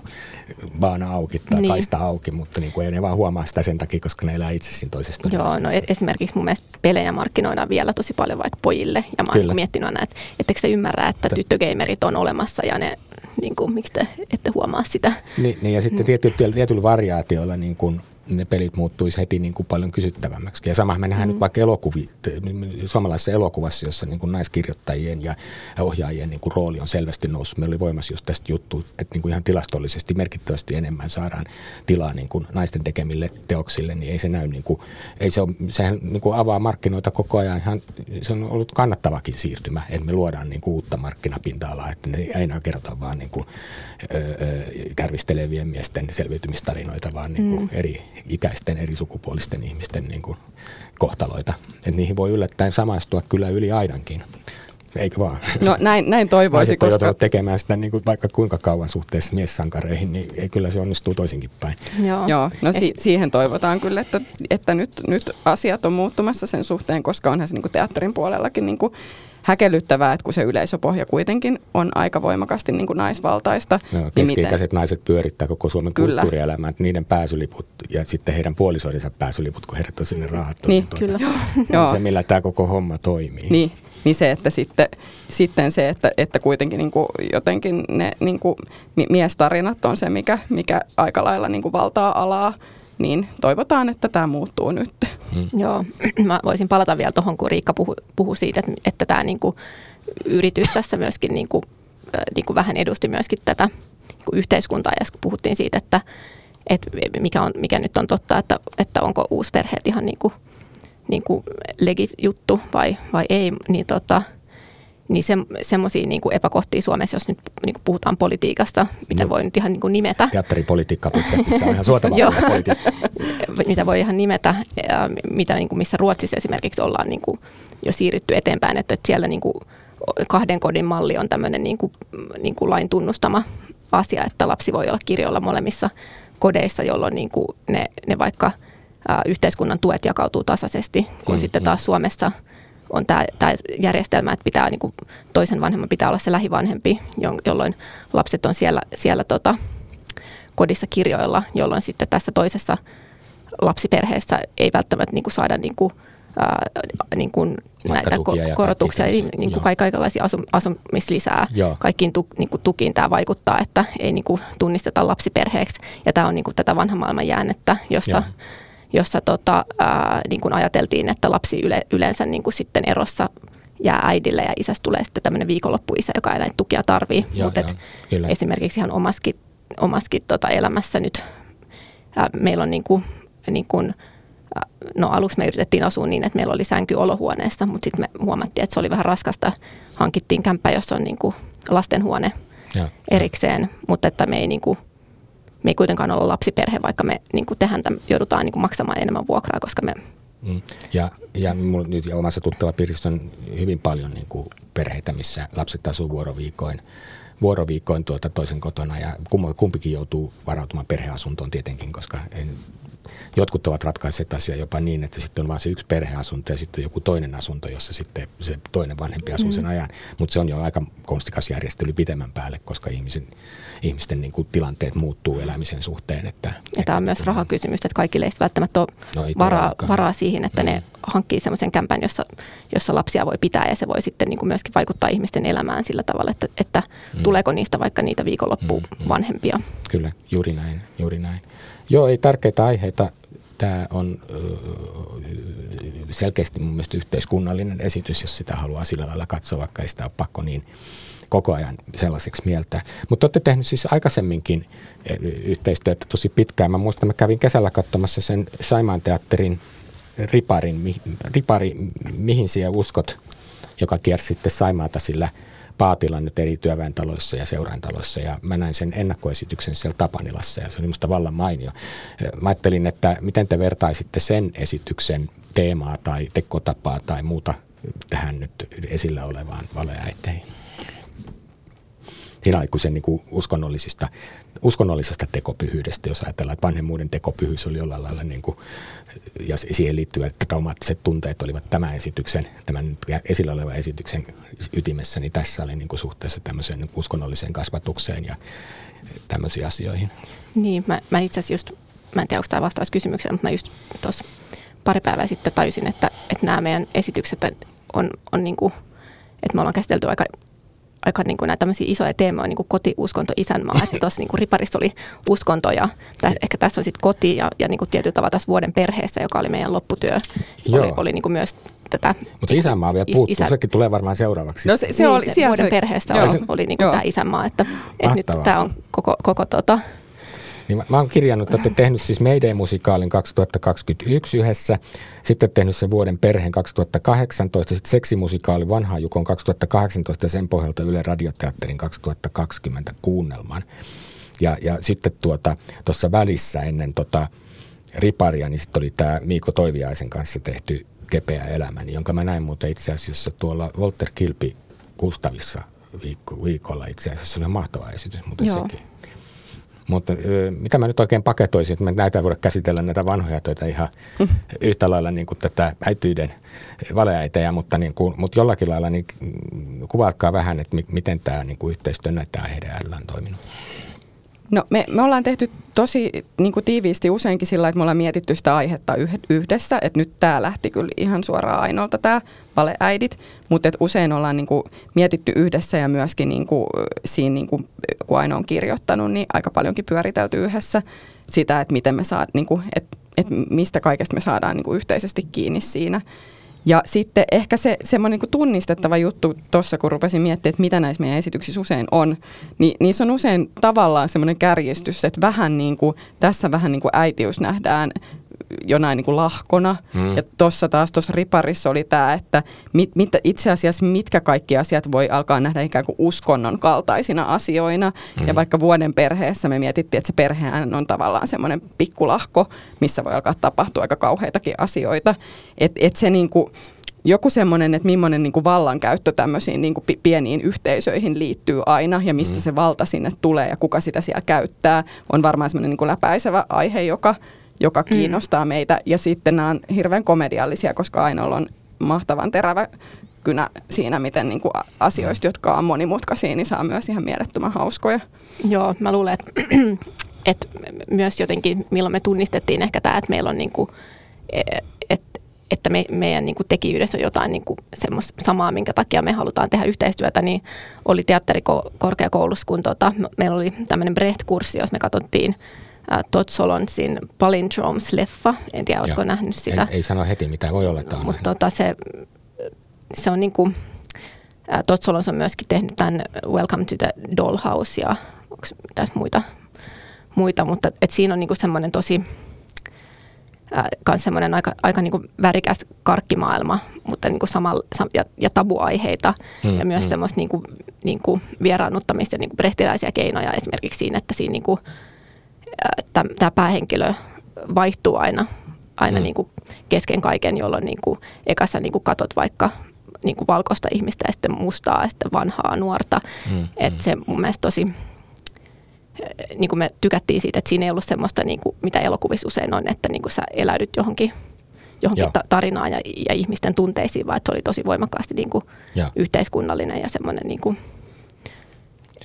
baana auki. Tai kaista auki, mutta niin kuin ei ne vaan huomaa sitä sen takia, koska ne elää itse siinä toisesta. Joo, no esimerkiksi mun mielestä pelejä markkinoidaan vielä tosi paljon vaikka pojille. Ja mä oon miettinyt aina, että etteikö se ymmärrä, että tyttögeimerit on olemassa ja ne, niin kuin, miksi te ette huomaa sitä. Niin ja sitten tietyllä variaatioilla niin kuin ne pelit muuttuisi heti niin kuin paljon kysyttävämmäksi. Ja samahan me nähdään nyt vaikka suomalaisessa elokuvassa, jossa niin kuin naiskirjoittajien ja ohjaajien niin kuin rooli on selvästi noussut. Meillä oli Voimassa just tästä juttu, että niin kuin ihan tilastollisesti merkittävästi enemmän saadaan tilaa niin kuin naisten tekemille teoksille, niin ei se näy niin kuin, sehän niin kuin avaa markkinoita koko ajan. Se on ollut kannattavakin siirtymä, että me luodaan niin kuin uutta markkinapinta-alaa, että ne ei aina kerrota vaan niin kuin kärvistelevien miesten selviytymistarinoita, vaan niin kuin eri ikäisten, eri sukupuolisten ihmisten niin kuin kohtaloita. Et niihin voi yllättäen samaistua kyllä yli aidankin. Eikä vaan. No näin toivoisi, koska... Naiset on tekemään sitä niin kuin vaikka kuinka kauan suhteessa miessankareihin, niin ei, kyllä se onnistuu toisinkin päin. Joo. No siihen toivotaan kyllä, että nyt asiat on muuttumassa sen suhteen, koska onhan se niin kuin teatterin puolellakin niin kuin häkellyttävää, että kun se yleisöpohja kuitenkin on aika voimakkaasti niin kuin naisvaltaista. No, keski-ikäiset naiset pyörittää koko Suomen kulttuurielämää, että niiden pääsyliput ja sitten heidän puolisoidensa pääsyliput, kun heidät on sinne rahattu. Niin, kyllä. Se, millä tämä koko homma toimii. Niin se, että sitten se, että kuitenkin niin kuin jotenkin ne niin kuin miestarinat on se, mikä aika lailla niin kuin valtaa alaa, niin toivotaan, että tämä muuttuu nyt. Joo, mä voisin palata vielä tuohon, kun Riikka puhui siitä, että tämä niinku yritys tässä myöskin niinku vähän edusti myöskin tätä niinku yhteiskuntaa, ja kun puhuttiin siitä, että mikä nyt on totta, että onko uusperheet ihan niinku legit juttu vai ei, niin niin semmoisia niinku epäkohtia Suomessa, jos nyt niinku puhutaan politiikasta, mitä voi nyt ihan niinku nimetä. Teatteripolitiikka podcastissa on ihan suotavaa politiikkaa. Mitä voi ihan nimetä, missä Ruotsissa esimerkiksi ollaan niinku jo siirrytty eteenpäin, että siellä niinku kahden kodin malli on tämmöinen niin kuin lain tunnustama asia, että lapsi voi olla kirjoilla molemmissa kodeissa, jolloin niin kuin ne vaikka yhteiskunnan tuet jakautuu tasaisesti, kun sitten taas Suomessa on tämä järjestelmä, että pitää niin kuin toisen vanhemman pitää olla se lähivanhempi, jolloin lapset on siellä kodissa kirjoilla, jolloin sitten tässä toisessa lapsiperheessä ei välttämättä niin kuin saada niin kuin näitä korotuksia, eli niin kuin kaikenlaisia asumislisää. Joo. Kaikkiin tukiin tämä vaikuttaa, että ei niin kuin tunnisteta lapsiperheeksi. Ja tämä on niin kuin tätä vanhan maailman jäännettä, jossa niin kuin ajateltiin, että lapsi yleensä niin kuin sitten erossa jää äidille ja isästä tulee sitten tämmöinen viikonloppuisä, joka ei näitä tukia tarvii. Mutta esimerkiksi ihan omaskin elämässä nyt meillä on aluksi me yritettiin asua niin, että meillä oli sänky olohuoneessa, mutta sitten me huomattiin, että se oli vähän raskasta. Hankittiin kämppä, jossa on lastenhuone erikseen, mutta että me ei me ei kuitenkaan olla lapsiperhe, vaikka me joudutaan maksamaan enemmän vuokraa, koska me... Ja minulla nyt ja omassa tuttavapiirissä on hyvin paljon perheitä, missä lapset asuu vuoroviikoin toisen kotona, ja kumpikin joutuu varautumaan perheasuntoon tietenkin, koska jotkut ovat ratkaisseet asiaa jopa niin, että sitten on vain se yksi perheasunto ja sitten joku toinen asunto, jossa sitten se toinen vanhempi asuu sen ajan. Mutta se on jo aika konstikas järjestely pitemmän päälle, koska ihmisten niin kuin tilanteet muuttuu elämisen suhteen. Ja tämä on myös rahakysymys, että kaikille ei välttämättä ole varaa siihen, että ne hankkii semmoisen kämpän, jossa lapsia voi pitää, ja se voi sitten niin kuin myöskin vaikuttaa ihmisten elämään sillä tavalla, että tuleeko niistä vaikka niitä viikonloppuvanhempia. Kyllä, juuri näin. Joo, ei tärkeitä aiheita. Tämä on selkeästi mun mielestä yhteiskunnallinen esitys, jos sitä haluaa sillä lailla katsoa, vaikka ei sitä ole pakko niin koko ajan sellaiseksi mieltä. Mutta olette tehnyt siis aikaisemminkin yhteistyötä tosi pitkään. Mä muistan, mä kävin kesällä katsomassa sen Saimaan teatterin ripari, mihin sinä uskot, joka kiersi sitten Saimaata sillä Paatilan nyt eri työväentaloissa ja seuraintaloissa, ja mä näin sen ennakkoesityksen siellä Tapanilassa, ja se oli musta vallan mainio. Mä ajattelin, että miten te vertaisitte sen esityksen teemaa tai tekotapaa tai muuta tähän nyt esillä olevaan Valeäiteihin. Siinä aikuisen niin kuin uskonnollisesta tekopyhyydestä, jos ajatellaan, että vanhemmuuden tekopyhyys oli jollain lailla, niin kuin, ja siihen liittyvät traumaattiset tunteet olivat tämän esillä olevan esityksen ytimessä, niin tässä oli niin kuin suhteessa tämmöiseen niin kuin uskonnolliseen kasvatukseen ja tämmöisiin asioihin. Niin, mä itse asiassa mä en tiedä, onko tämä vastaus kysymykseen, mutta mä just tuossa pari päivää sitten tajusin, että nämä meidän esitykset on niin kuin, että me ollaan käsitelty aika niin kuin näitä tämmöisiä isoja teemoja, niin kuin koti, uskonto, isänmaa, että tuossa niin kuin riparissa oli uskonto ja ehkä tässä on sitten koti ja niin kuin tietyllä tavalla tässä vuoden perheessä, joka oli meidän lopputyö, oli niin kuin myös tätä. Mutta isänmaa vielä puuttuu, sekin tulee varmaan seuraavaksi. No se oli niin, siellä. Vuoden perheessä oli niin kuin tämä isänmaa, että nyt tämä on koko Niin mä oon kirjannut, että olette tehnyt siis Mayday-musikaalin 2021 yhdessä, sitten tehnyt sen vuoden perheen 2018, sitten seksimusikaali Vanha Jukon 2018 ja sen pohjalta Yle Radioteatterin 2020 kuunnelman. Ja sitten tuossa välissä ennen riparia, niin sitten oli tämä Miiko Toiviaisen kanssa tehty Kepeä elämäni, jonka mä näin muuten itse asiassa tuolla Walter Kilpi Kustavissa viikolla itse asiassa. Se oli mahtava esitys muuten sekin. Mutta mitä mä nyt oikein paketoisin, että me näitä voidaan käsitellä näitä vanhoja töitä ihan yhtä lailla niin kuin tätä äityyden valeäitejä, mutta jollakin lailla niin kuvaatkaa vähän, että miten tämä niin kuin yhteistyö näitä aiheiden äärellä on toiminut. No me ollaan tehty tosi niin kuin tiiviisti useinkin sillä, että me ollaan mietitty sitä aihetta yhdessä, että nyt tämä lähti kyllä ihan suoraan Ainolta tämä Valeäidit, mutta usein ollaan niin kuin mietitty yhdessä ja myöskin niin kuin, siinä niin kuin, kun Aino on kirjoittanut, niin aika paljonkin pyöritelty yhdessä sitä, että miten me saadaan, niin kuin, että mistä kaikesta me saadaan niin kuin yhteisesti kiinni siinä. Ja sitten ehkä se semmoinen niin tunnistettava juttu tuossa, kun rupesin miettimään, että mitä näissä meidän esityksissä usein on, niin niissä on usein tavallaan semmoinen kärjistys, että vähän niin kuin, tässä vähän niin kuin äitiys nähdään jonain niin kuin lahkona. Ja tuossa taas tuossa riparissa oli tämä, että itse asiassa mitkä kaikki asiat voi alkaa nähdä ikään kuin uskonnon kaltaisina asioina. Ja vaikka vuoden perheessä me mietittiin, että se perhehän on tavallaan semmoinen pikkulahko, missä voi alkaa tapahtua aika kauheitakin asioita. Että se niin kuin joku semmoinen, että millainen niin kuin vallankäyttö tämmöisiin niin kuin pieniin yhteisöihin liittyy aina ja mistä se valta sinne tulee ja kuka sitä siellä käyttää, on varmaan semmoinen niin kuin läpäisevä aihe, joka kiinnostaa meitä. Ja sitten nämä on hirveän komediallisia, koska Ainolla on mahtavan terävä kynä siinä, miten niin kuin asioista, jotka on monimutkaisia, niin saa myös ihan mielettömän hauskoja. Joo, mä luulen, että myös jotenkin, milloin me tunnistettiin ehkä tämä, että meillä on niin kuin, että meidän niin kuin tekijyydessä on jotain niin kuin samaa, minkä takia me halutaan tehdä yhteistyötä, niin oli teatterikorkeakoulussa, kun meillä oli tämmöinen Brecht-kurssi, jos me katsottiin Todd Solondzin Palindromes-leffa. En tiedä, oletko nähnyt sitä. Ei sano heti, mitä voi olla. Mutta se on niin kuin, Todd Solondz on myöskin tehnyt tämän Welcome to the Dollhouse ja onko mitäs muita, mutta et siinä on niin kuin semmoinen tosi semmoinen aika niin kuin värikäs karkkimaailma, mutta niin kuin ja tabuaiheita ja myös semmoista niin kuin vieraannuttamista ja niin kuin brehtiläisiä keinoja esimerkiksi siinä, että siinä niin kuin tämä päähenkilö vaihtuu aina niin kuin kesken kaiken, jolloin niin kuin ekassa niin kuin katot vaikka niin kuin valkoista ihmistä ja sitten mustaa ja sitten vanhaa nuorta. Että se mun mielestä tosi, niin kuin me tykättiin siitä, että siinä ei ollut semmoista, niin kuin, mitä elokuvissa usein on, että niin kuin sä eläydyt johonkin tarinaan ja ihmisten tunteisiin, vaan että se oli tosi voimakkaasti niin kuin yhteiskunnallinen ja semmoinen, niin kuin,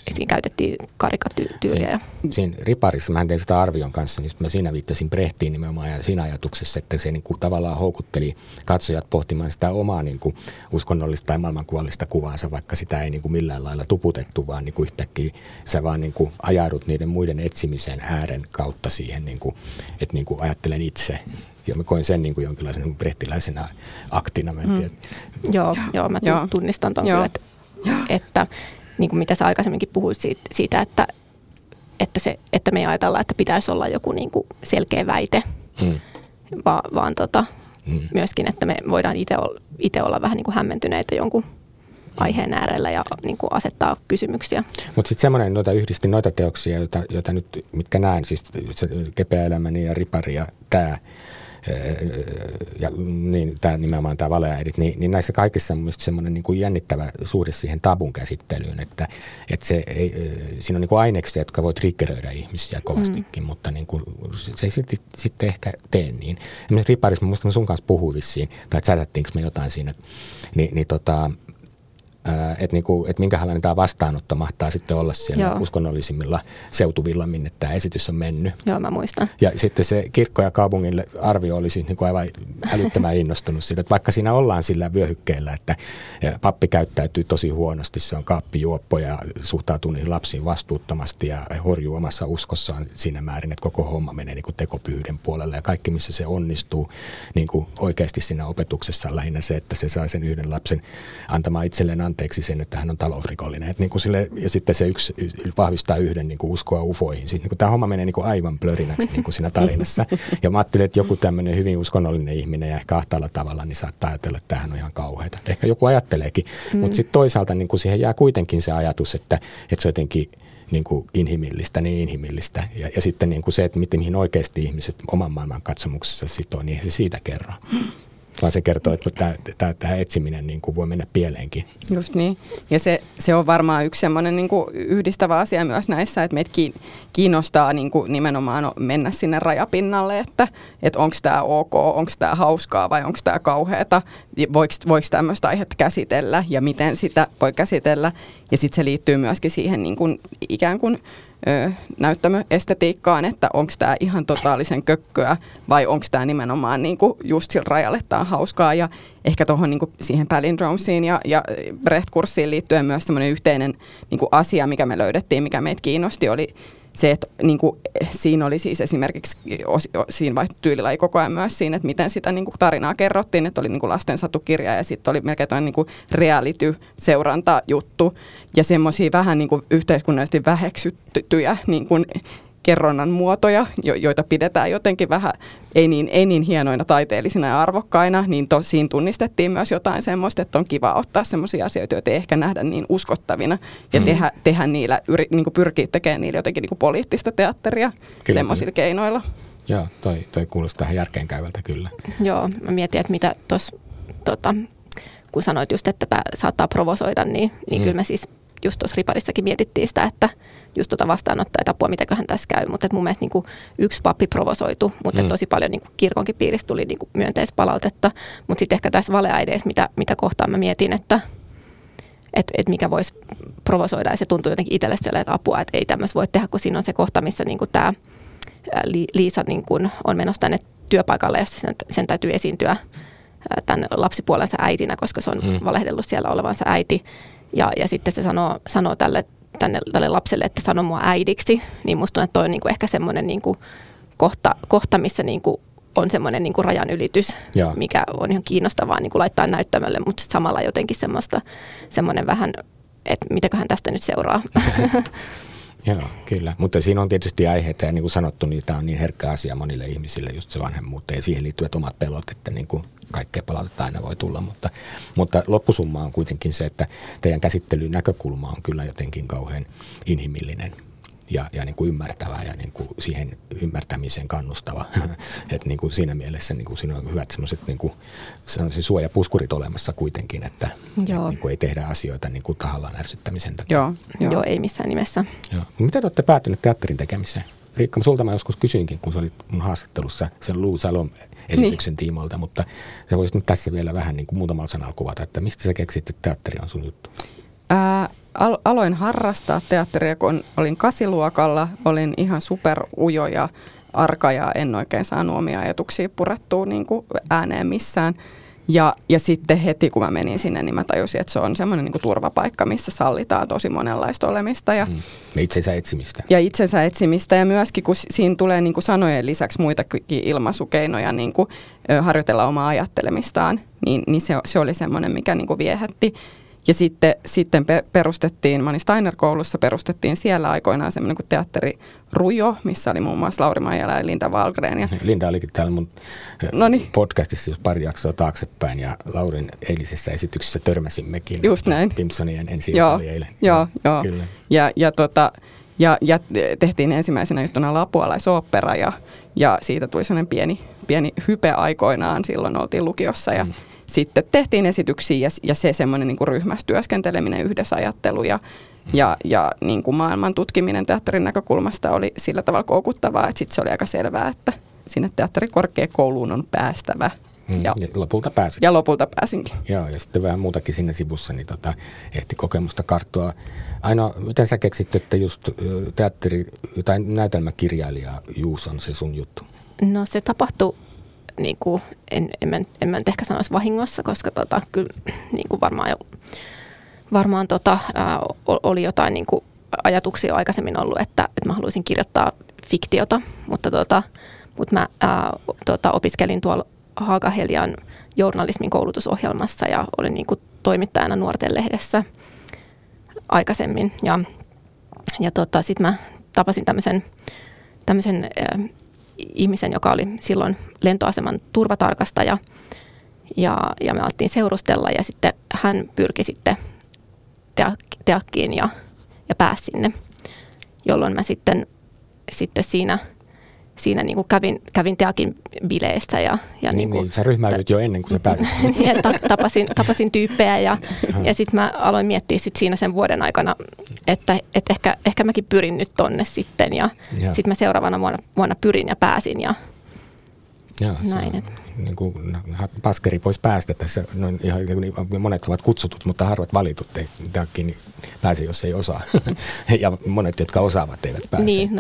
että siinä käytettiin karikatyyriä. Siinä riparissa, mä tein sitä Arvion kanssa, niin mä siinä viittasin Brehtiin nimenomaan ja siinä ajatuksessa, että se niin kuin tavallaan houkutteli katsojat pohtimaan sitä omaa niin kuin uskonnollista tai maailmankuvallista kuvaansa, vaikka sitä ei niin kuin millään lailla tuputettu, vaan niin kuin yhtäkkiä sä vaan niin kuin ajaudut niiden muiden etsimisen äären kautta siihen, niin kuin, että niin kuin ajattelen itse. Ja mä koin sen niin kuin jonkinlaisen brehtiläisenä aktina. Joo, mä tunnistan ton kyllä, että niin kuin mitä sä aikaisemminkin puhuit siitä, että me ei ajatella, että pitäisi olla joku niin kuin selkeä väite, vaan myöskin, että me voidaan itse olla vähän niin kuin hämmentyneitä jonkun aiheen äärellä ja niin kuin asettaa kysymyksiä. Mutta sitten semmoinen, yhdisti noita teoksia, joita nyt, mitkä näen, siis Kepeä elämäni ja Ripari ja tämä, ja niin, nimenomaan tämä Valeäidit, niin näissä kaikissa on mielestäni semmoinen niin kuin jännittävä suhde siihen tabun käsittelyyn, että siinä on niin kuin aineksia, jotka voi triggeröidä ihmisiä kovastikin, mutta niin kuin, se ei silti sitten ehkä tee niin. Esimerkiksi Riparissa, musta me sun kanssa puhuin vissiin, tai chatattiinko me jotain siinä, että minkälainen tämä vastaanotto mahtaa sitten olla siellä uskonnollisimmilla seutuvilla, minne tämä esitys on mennyt. Joo, mä muistan. Ja sitten se kirkko ja kaupungin arvio olisi niin kuin aivan älyttömän innostunut siitä, että vaikka siinä ollaan sillä vyöhykkeellä, että pappi käyttäytyy tosi huonosti, se on kaappijuoppo ja suhtautuu niihin lapsiin vastuuttomasti ja horjuu omassa uskossaan siinä määrin, että koko homma menee niin kuin tekopyyden puolelle ja kaikki, missä se onnistuu niin kuin oikeasti siinä opetuksessa lähinnä se, että se saa sen yhden lapsen antamaan itselleen anteeksi sen, että hän on talousrikollinen. Et niin kuin sille, ja sitten se yksi vahvistaa yhden niin kuin uskoa ufoihin. Siis, niin kuin tämä homma menee niin kuin aivan plörinäksi niin kuin siinä tarinassa. Ja mä ajattelin, että joku tämmöinen hyvin uskonnollinen ihminen ja ehkä ahtaalla tavalla, niin saattaa ajatella, että tämähän on ihan kauheata. Ehkä joku ajatteleekin. Mutta sitten toisaalta niin kuin siihen jää kuitenkin se ajatus, että se jotenkin niin kuin inhimillistä, niin inhimillistä. Ja sitten niin kuin se, että mihin oikeasti ihmiset oman maailman katsomuksessa sitoo, niin se siitä kerro. Vaan se kertoo, että tämä etsiminen niin kuin voi mennä pieleenkin. Just niin. Ja se on varmaan yksi semmoinen niin kuin yhdistävä asia myös näissä, että meitä kiinnostaa niin kuin nimenomaan mennä sinne rajapinnalle, että onko tämä ok, onko tämä hauskaa vai onko tämä kauheata, voiko tämmöistä aihetta käsitellä ja miten sitä voi käsitellä. Ja sitten se liittyy myöskin siihen niin kuin ikään kuin näyttämöestetiikkaan, että onko tämä ihan totaalisen kökköä vai onko tämä nimenomaan niinku just sillä rajalla, että on hauskaa. Ja ehkä tuohon niinku siihen Palindromesiin ja Brecht-kurssiin liittyen myös semmoinen yhteinen niinku asia, mikä me löydettiin, mikä meitä kiinnosti, oli se, että niinku, siinä oli siis esimerkiksi, siinä vaihtui tyylilaji koko ajan myös siinä, että miten sitä niinku tarinaa kerrottiin, että oli niinku lastensatu-kirja ja sitten oli melkein tämmöinen niinku reality-seurantajuttu ja semmoisia vähän niinku yhteiskunnallisesti väheksyttyjä niinku kerronnan muotoja, joita pidetään jotenkin vähän ei niin hienoina taiteellisina ja arvokkaina, niin siinä tunnistettiin myös jotain semmoista, että on kiva ottaa semmoisia asioita, joita ei ehkä nähdä niin uskottavina ja tehdä niillä, niin kuin pyrkiä tekemään niillä jotenkin niin kuin poliittista teatteria semmoisilla keinoilla. Joo, toi kuulostaa ihan järkeenkäyvältä kyllä. Joo, mä mietin, että mitä tuossa kun sanoit just, että tämä saattaa provosoida, niin kyllä me siis just tuossa riparissakin mietittiin sitä, että just tuota vastaanottaa ja tapua, mitäköhän tässä käy. Mutta mun mielestä niinku yksi pappi provosoitu, mutta tosi paljon niinku kirkonkin piirissä tuli niinku myönteispalautetta. Mutta sitten ehkä tässä Valeäideissä, mitä kohtaan mä mietin, että mikä voisi provosoida. Ja se tuntuu jotenkin itselle sellainen, että apua, että ei tämmöistä voi tehdä, kun siinä on se kohta, missä niinku tämä Liisa niinku on menossa tänne työpaikalle, jossa sen täytyy esiintyä tämän lapsipuolensa äitinä, koska se on valehdellut siellä olevansa äiti. Ja sitten se sanoo tälle lapselle, että sano mua äidiksi, niin musta tuntuu, että toi on niinku ehkä semmoinen niinku kohta, missä niinku on semmoinen niinku rajanylitys, mikä on ihan kiinnostavaa niinku laittaa näyttämölle, mutta samalla jotenkin semmoinen vähän, että mitäköhän tästä nyt seuraa. Joo, kyllä. Mutta siinä on tietysti aiheita, ja niin kuin sanottu, niin tämä on niin herkkä asia monille ihmisille, just se vanhemmuuteen ja siihen liittyvät omat pelot, että niin kuin kaikkea palautetta aina voi tulla. Mutta loppusumma on kuitenkin se, että teidän käsittelyn näkökulma on kyllä jotenkin kauhean inhimillinen ja niin kuin ymmärtävä ja niin kuin siihen ymmärtämiseen kannustava. Että niin kuin siinä mielessä niin kuin siinä on hyvät sellaiset niin kuin suojapuskurit olemassa kuitenkin, että niin kuin ei tehdä asioita niin kuin tahallaan ärsyttämisen takia. Joo, ei missään nimessä. Joo. Mitä te olette päätyneet teatterin tekemiseen? Riikka, sulta mä joskus kysyinkin, kun sä olit mun haastattelussa sen Lou Salom-esityksen tiimoilta, mutta sä voisit nyt tässä vielä vähän niin kuin muutamalla sanalla kuvata, että mistä sä keksit, että teatteri on sun juttu? Aloin harrastaa teatteria, kun olin 8-luokalla. Olin ihan superujo ja arka ja en oikein saanut omia ajatuksia purettua niin kuin ääneen missään. Ja sitten heti, kun mä menin sinne, niin mä tajusin, että se on semmoinen niin kuin turvapaikka, missä sallitaan tosi monenlaista olemista. Ja itsensä etsimistä. Ja myöskin, kun siinä tulee niin kuin sanojen lisäksi muitakin ilmaisukeinoja niin kuin harjoitella omaa ajattelemistaan, niin se oli semmoinen, mikä niin kuin viehätti. Ja sitten perustettiin Mani Steiner-koulussa, perustettiin siellä aikoinaan semmoinen kuin teatterirujo, missä oli muun muassa Lauri-Maijälä ja Linda Wahlgren. Linda olikin täällä mun podcastissa just pari jaksoa taaksepäin, ja Laurin eilisessä esityksessä törmäsimmekin. Just näin. Pimpsonien ensi oli eilen. Joo. Kyllä. Ja tehtiin ensimmäisenä juttuna Lapualaisoppera, ja siitä tuli semmoinen pieni hype aikoinaan, silloin oltiin lukiossa, ja sitten tehtiin esityksiä ja se semmoinen niin kuin ryhmässä työskenteleminen, yhdessä ajattelu ja niin kuin maailman tutkiminen teatterin näkökulmasta oli sillä tavalla koukuttavaa, että sitten se oli aika selvää, että sinne teatterikorkeakouluun on päästävä. Ja lopulta pääsinkin. Joo, ja sitten vähän muutakin siinä sivussa, niin ehti kokemusta karttua. Aino, miten sä keksit, että just teatteri tai näytelmäkirjailija Juus on se sun juttu? No se tapahtui. Niin kuin, en mä nyt ehkä sanoisi vahingossa, koska kyllä niin kuin varmaan oli jotain niin kuin ajatuksia jo aikaisemmin ollut, että mä haluaisin kirjoittaa fiktiota, mutta mä opiskelin tuolla Haaga Helian journalismin koulutusohjelmassa ja olin niin kuin toimittajana nuorten lehdessä aikaisemmin ja sit mä tapasin tämmöisen ihmisen, joka oli silloin lentoaseman turvatarkastaja ja me alettiin seurustella ja sitten hän pyrki sitten Teakkiin ja pääsi sinne, jolloin mä sitten siinä niinku kävin Teakin bileissä ja niin sä ryhmäydyt jo ennen kuin sä pääsit. Tapasin tyyppejä ja sitten mä aloin miettiä sit siinä sen vuoden aikana, että ehkä mäkin pyrin nyt tonne sitten ja sitten mä seuraavana vuonna pyrin ja pääsin ja näin. Niin kuin paskeri pois päästä tässä, monet ovat kutsutut, mutta harvat valitut, niin pääse, jos ei osaa. Ja monet, jotka osaavat, eivät pääse. Niin,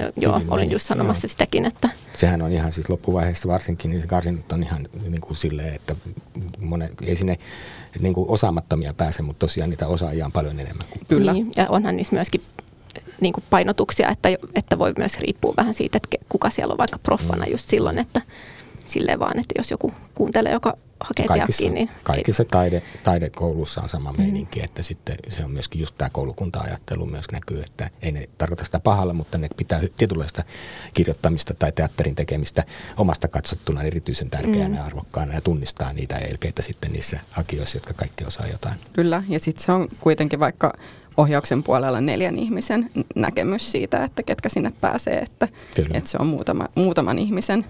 olin just sanomassa sitäkin, että... Sehän on ihan siis loppuvaiheessa varsinkin, niin se karsinut on ihan niin kuin silleen, että monet, ei sinne niin kuin osaamattomia pääse, mutta tosiaan niitä osaajia on paljon enemmän. Kyllä. Niin, ja onhan niissä myöskin niin kuin painotuksia, että voi myös riippua vähän siitä, että kuka siellä on vaikka proffana just silloin, että... Silleen vaan, että jos joku kuuntelee, joka hakee Teakkiin, niin... Kaikissa taidekoulussa on sama meininki, että sitten se on myöskin just tämä koulukunta-ajattelu myös näkyy, että ei ne tarkoita sitä pahalla, mutta ne pitää tietynlaista kirjoittamista tai teatterin tekemistä omasta katsottuna erityisen tärkeänä ja arvokkaana ja tunnistaa niitä elkeitä sitten niissä hakijoissa, jotka kaikki osaa jotain. Kyllä, ja sitten se on kuitenkin vaikka ohjauksen puolella 4 ihmisen näkemys siitä, että ketkä sinne pääsee, että se on muutaman ihmisen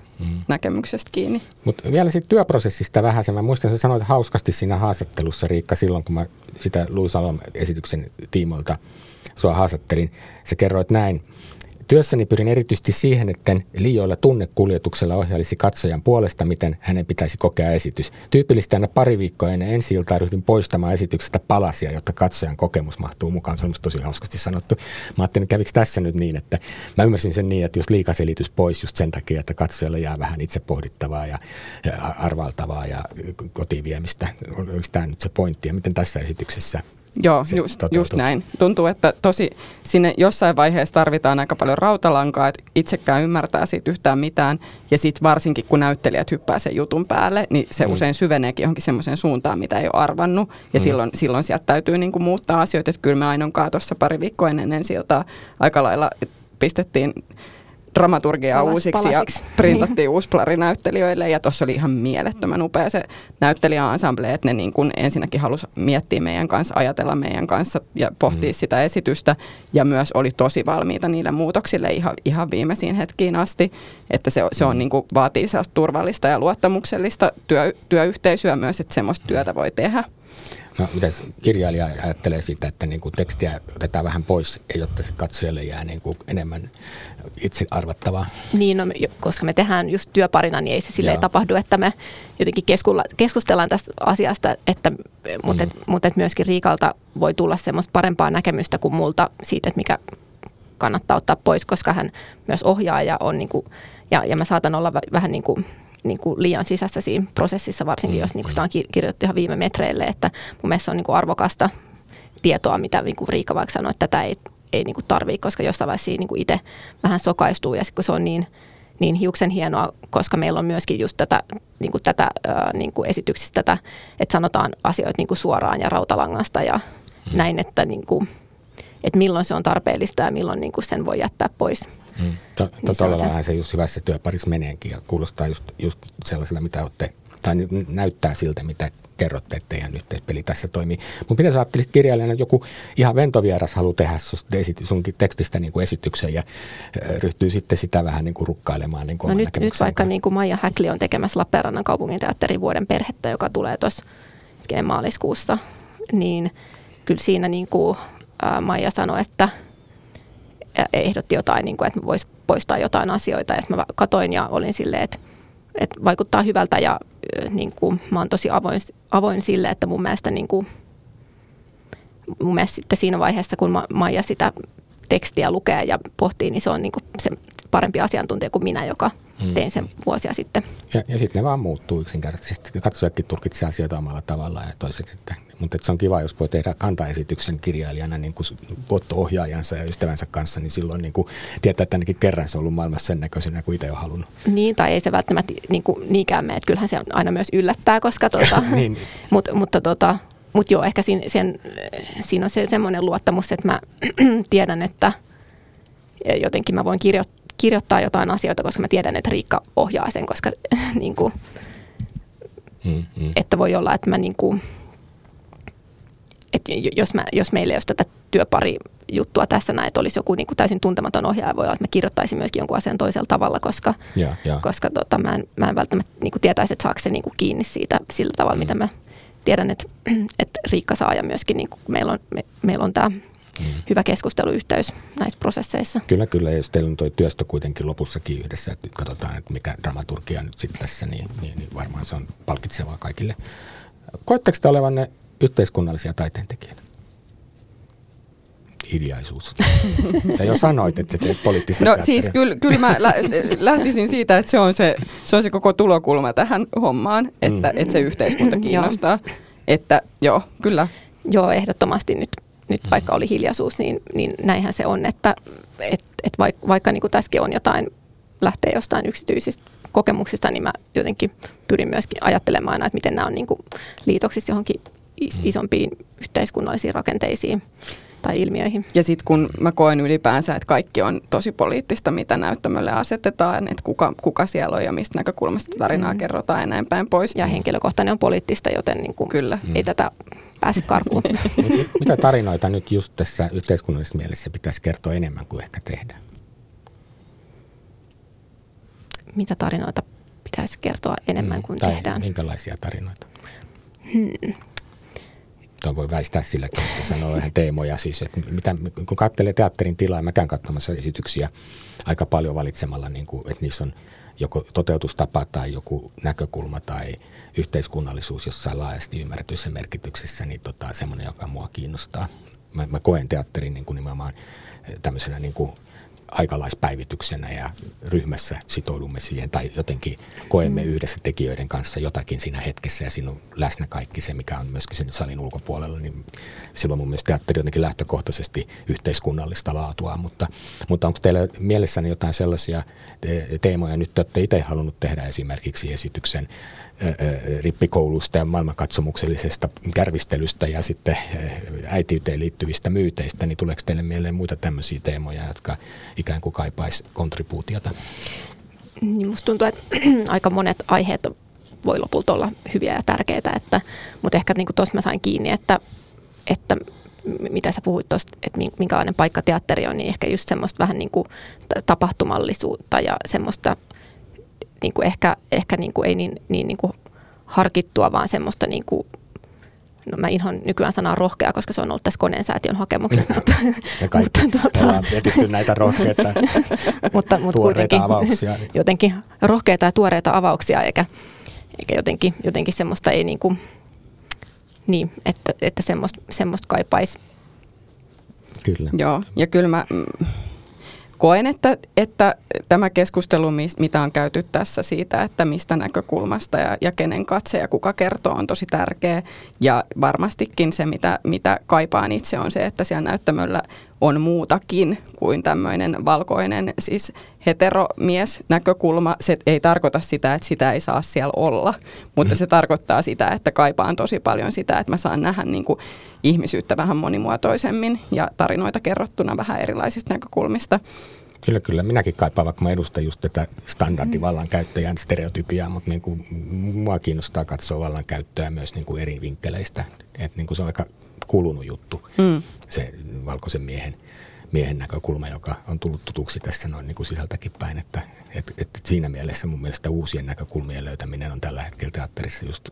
näkemyksestä kiinni. Mutta vielä siitä työprosessista vähän sen. Mä muistan, että sanoit hauskasti siinä haastattelussa, Riikka, silloin kun mä sitä Luusalon esityksen tiimoilta sua haastattelin, sä kerroit näin. Työssäni pyrin erityisesti siihen, etten liioilla tunnekuljetuksella ohjailisi katsojan puolesta, miten hänen pitäisi kokea esitys. Tyypillistä aina pari viikkoa ennen ensi-iltaa ryhdyn poistamaan esityksestä palasia, jotta katsojan kokemus mahtuu mukaan. Se on tosi hauskasti sanottu. Mä ajattelin, kävikö tässä nyt niin, että mä ymmärsin sen niin, että just liikaselitys pois just sen takia, että katsojalle jää vähän itse pohdittavaa ja arvaltavaa ja kotiin viemistä. Oliko tämä nyt se pointti ja miten tässä esityksessä? Joo, just näin. Tuntuu, että tosi sinne jossain vaiheessa tarvitaan aika paljon rautalankaa, että itsekään ymmärtää siitä yhtään mitään. Ja sitten varsinkin, kun näyttelijät hyppää sen jutun päälle, niin se usein syveneekin johonkin semmoiseen suuntaan, mitä ei ole arvannut. Ja silloin sieltä täytyy niinku muuttaa asioita. Että kyllä me Ainonkaan tuossa pari viikkoa ennen ensi-iltaa aika lailla pistettiin dramaturgiaa uusiksi ja printattiin uusplarinäyttelijöille, ja tuossa oli ihan mielettömän upea se näyttelijäensemble, että ne niin kuin ensinnäkin halusi miettiä meidän kanssa, ajatella meidän kanssa ja pohtia sitä esitystä, ja myös oli tosi valmiita niille muutoksille ihan viimeisiin hetkiin asti, että se on niin kuin vaatii turvallista ja luottamuksellista työyhteisöä myös, että semmoista työtä voi tehdä. No, mitäs kirjailija ajattelee siitä, että niin kuin tekstiä otetaan vähän pois, jotta se katsojalle jää niin kuin enemmän itse arvattavaa? Niin, no, koska me tehdään just työparina, niin ei se silleen tapahdu, että me jotenkin keskustellaan tästä asiasta, mutta myöskin Riikalta voi tulla semmoista parempaa näkemystä kuin multa siitä, että mikä kannattaa ottaa pois, koska hän myös ohjaa ja on niin kuin, ja mä saatan olla vähän niin kuin liian sisässä siinä prosessissa, varsinkin jos niin kuin sitä on kirjoitettu ihan viime metreille, että mun mielestä se on niin kuin arvokasta tietoa, mitä niin kuin Riikka vaikka sanoi, että tätä ei niin kuin tarvitse, koska jossain vaiheessa niin kuin itse vähän sokaistuu, ja sitten kun se on niin hiuksen hienoa, koska meillä on myöskin just tätä niin kuin esityksistä tätä, että sanotaan asioita niin kuin suoraan ja rautalangasta ja näin, että niin kuin, että milloin se on tarpeellista ja milloin niin kuin sen voi jättää pois. Tuolla vähän se Jussi Vässä työparissa meneenkin ja kuulostaa just sellaisella, mitä olette, tai näyttää siltä, mitä kerrotte, että teidän yhteispeli tässä toimii. Mutta miten sä ajattelisit kirjailijana, että joku ihan ventovieras haluaa tehdä sunkin tekstistä niin kuin esityksen ja ryhtyy sitten sitä vähän niin kuin rukkailemaan? Niin kuin no nyt vaikka niin kuin Maija Häkli on tekemässä Lappeenrannan kaupungin teatterin vuoden perhettä, joka tulee tuossa maaliskuussa, niin kyllä siinä niin kuin Maija sanoi, että ehdotti jotain, niin kuin, että voisi poistaa jotain asioita, ja sitten mä katoin ja olin silleen, että vaikuttaa hyvältä, ja niin kuin, mä oon tosi avoin sille, että mun mielestä sitten siinä vaiheessa, kun Maija sitä tekstiä lukee ja pohtii, niin se on niin kuin se parempi asiantuntija kuin minä, joka tein sen vuosia sitten. Ja sitten ne vaan muuttuu yksinkertaisesti. Katsojatkin tulkitsee asioita omalla tavallaan ja toiset, että mutta se on kiva, jos voi tehdä kantaesityksen kirjailijana niin kuin vuotto-ohjaajansa ja ystävänsä kanssa, niin silloin niin kuin tietää, että ainakin kerran se on ollut maailmassa sen näköisenä kuin itse on halunnut. Niin, tai ei se välttämättä niinkään mene, että kyllähän se aina myös yllättää, koska niin. Mutta joo, ehkä siinä on semmoinen luottamus, että mä tiedän, että jotenkin mä voin kirjoittaa jotain asioita, koska mä tiedän, että Riikka ohjaa sen, koska niinku, että voi olla, että mä niinku, että jos meillä ei olisi tätä työparijuttua tässä näin, että olisi joku niinku täysin tuntematon ohjaaja, voi olla, että mä kirjoittaisin myöskin jonkun asian toisella tavalla, koska mä en välttämättä niinku tietäisi, että saako se niinku kiinni siitä sillä tavalla, mitä mä tiedän, että Riikka saa, ja myöskin niin meillä on tämä hyvä keskusteluyhteys näissä prosesseissa. Kyllä, jos teillä on tuo työstö kuitenkin lopussakin yhdessä, että katsotaan, että mikä dramaturgia nyt sitten tässä, niin varmaan se on palkitsevaa kaikille. Koetteko te olevanne yhteiskunnallisia taiteentekijöitä? Hiljaisuus. Sä jo sanoit, että sä teet poliittista teatteria. No siis kyllä mä lähtisin siitä, että se on se koko tulokulma tähän hommaan, että se yhteiskunta kiinnostaa. Että joo, kyllä. Joo, ehdottomasti nyt vaikka oli hiljaisuus, niin näinhän se on, että et vaikka niin kuin tässäkin on jotain, lähtee jostain yksityisistä kokemuksista, niin mä jotenkin pyrin myöskin ajattelemaan aina, että miten nämä on niin kuin liitoksissa johonkin isompiin yhteiskunnallisiin rakenteisiin. tai ilmiöihin. Ja sitten kun mä koen ylipäänsä, että kaikki on tosi poliittista, mitä näyttämölle asetetaan, että kuka siellä on ja mistä näkökulmasta tarinaa kerrotaan ja näin päin pois. Ja henkilökohtainen on poliittista, joten niin kuin ei tätä pääse karkuun. Mitä tarinoita nyt just tässä yhteiskunnallisessa mielessä pitäisi kertoa enemmän kuin ehkä tehdään? Mitä tarinoita pitäisi kertoa enemmän kuin tehdään? Minkälaisia tarinoita? Tämä voi väistää silläkin, että sanoo ihan teemoja. Siis, että mitä, kun katselee teatterin tilaa, mä käyn katsomassa esityksiä aika paljon valitsemalla, niin kuin, että niissä on joku toteutustapa tai joku näkökulma tai yhteiskunnallisuus jossain laajasti ymmärretyssä merkityksessä, niin semmoinen, joka mua kiinnostaa. Mä koen teatterin niin kuin nimenomaan tämmöisenä niin kuin aikalaispäivityksenä ja ryhmässä sitoudumme siihen tai jotenkin koemme yhdessä tekijöiden kanssa jotakin siinä hetkessä ja siinä on läsnä kaikki se, mikä on myöskin sen salin ulkopuolella, niin silloin mun mielestä teatteri jotenkin lähtökohtaisesti yhteiskunnallista laatua, mutta onko teillä mielessäni jotain sellaisia teemoja nyt, että itse halunnut tehdä esimerkiksi esityksen rippikoulusta ja maailmankatsomuksellisesta kärvistelystä ja sitten äitiyteen liittyvistä myyteistä, niin tuleeko teille mieleen muita tämmöisiä teemoja, jotka ikään kuin kaipaisi kontribuutiota? Niin musta tuntuu, että aika monet aiheet voi lopulta olla hyviä ja tärkeitä, mutta ehkä niin kuin tuossa mä sain kiinni, että mitä sä puhuit tuosta, että minkälainen paikka teatteri on, niin ehkä just semmoista vähän niin kuin tapahtumallisuutta ja semmoista niin kuin ehkä niin kuin ei niin kuin harkittua, vaan semmoista niin kuin, no mä inhoan nykyään sanaa rohkea, koska se on ollut tässä Koneen säätiön hakemuksessa. Mutta, ja kaikki ollaan mietitty näitä rohkeita tuoreita avauksia. Jotenkin rohkeita ja tuoreita avauksia, eikä jotenkin semmoista ei niin kuin, niin, että semmoista kaipaisi. Kyllä. Joo, ja kyllä mä koen, että tämä keskustelu, mitä on käyty tässä siitä, että mistä näkökulmasta ja kenen katse ja kuka kertoo, on tosi tärkeä. Ja varmastikin se, mitä kaipaan itse, on se, että siellä näyttämöllä on muutakin kuin tämmöinen valkoinen, siis heteromies näkökulma. Se ei tarkoita sitä, että sitä ei saa siellä olla, mutta se tarkoittaa sitä, että kaipaan tosi paljon sitä, että mä saan nähdä niin kuin ihmisyyttä vähän monimuotoisemmin ja tarinoita kerrottuna vähän erilaisista näkökulmista. Kyllä. Minäkin kaipaan, vaikka mä edustan just tätä standardivallankäyttäjän stereotypiaa, mutta niin kuin mua kiinnostaa katsoa vallankäyttöä myös niin kuin eri vinkkeleistä. Että niin kuin se on aika kulunut juttu, se valkoisen miehen näkökulma, joka on tullut tutuksi tässä noin niin kuin sisältäkin päin. Että siinä mielessä mun mielestä uusien näkökulmien löytäminen on tällä hetkellä teatterissa just,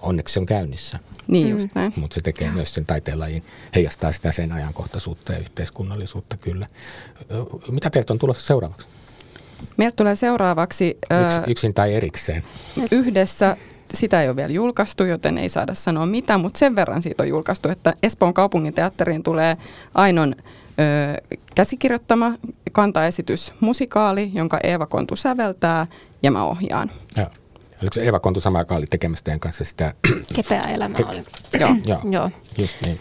onneksi se on käynnissä. Niin just näin. Mutta se tekee myös sen taiteenlajin, heijastaa sitä sen ajankohtaisuutta ja yhteiskunnallisuutta kyllä. Mitä teiltä on tulossa seuraavaksi? Meiltä tulee seuraavaksi yksin tai erikseen. Yhdessä. Sitä ei ole vielä julkaistu, joten ei saada sanoa mitään, mutta sen verran siitä on julkaistu, että Espoon kaupungin teatteriin tulee Ainon käsikirjoittama kantaesitys musikaali, jonka Eeva Kontu säveltää ja mä ohjaan. Joo. Oliko se Eeva Kontu sama, joka oli tekemässä teidän kanssa sitä? Kepeä elämä oli. Joo. Just niin.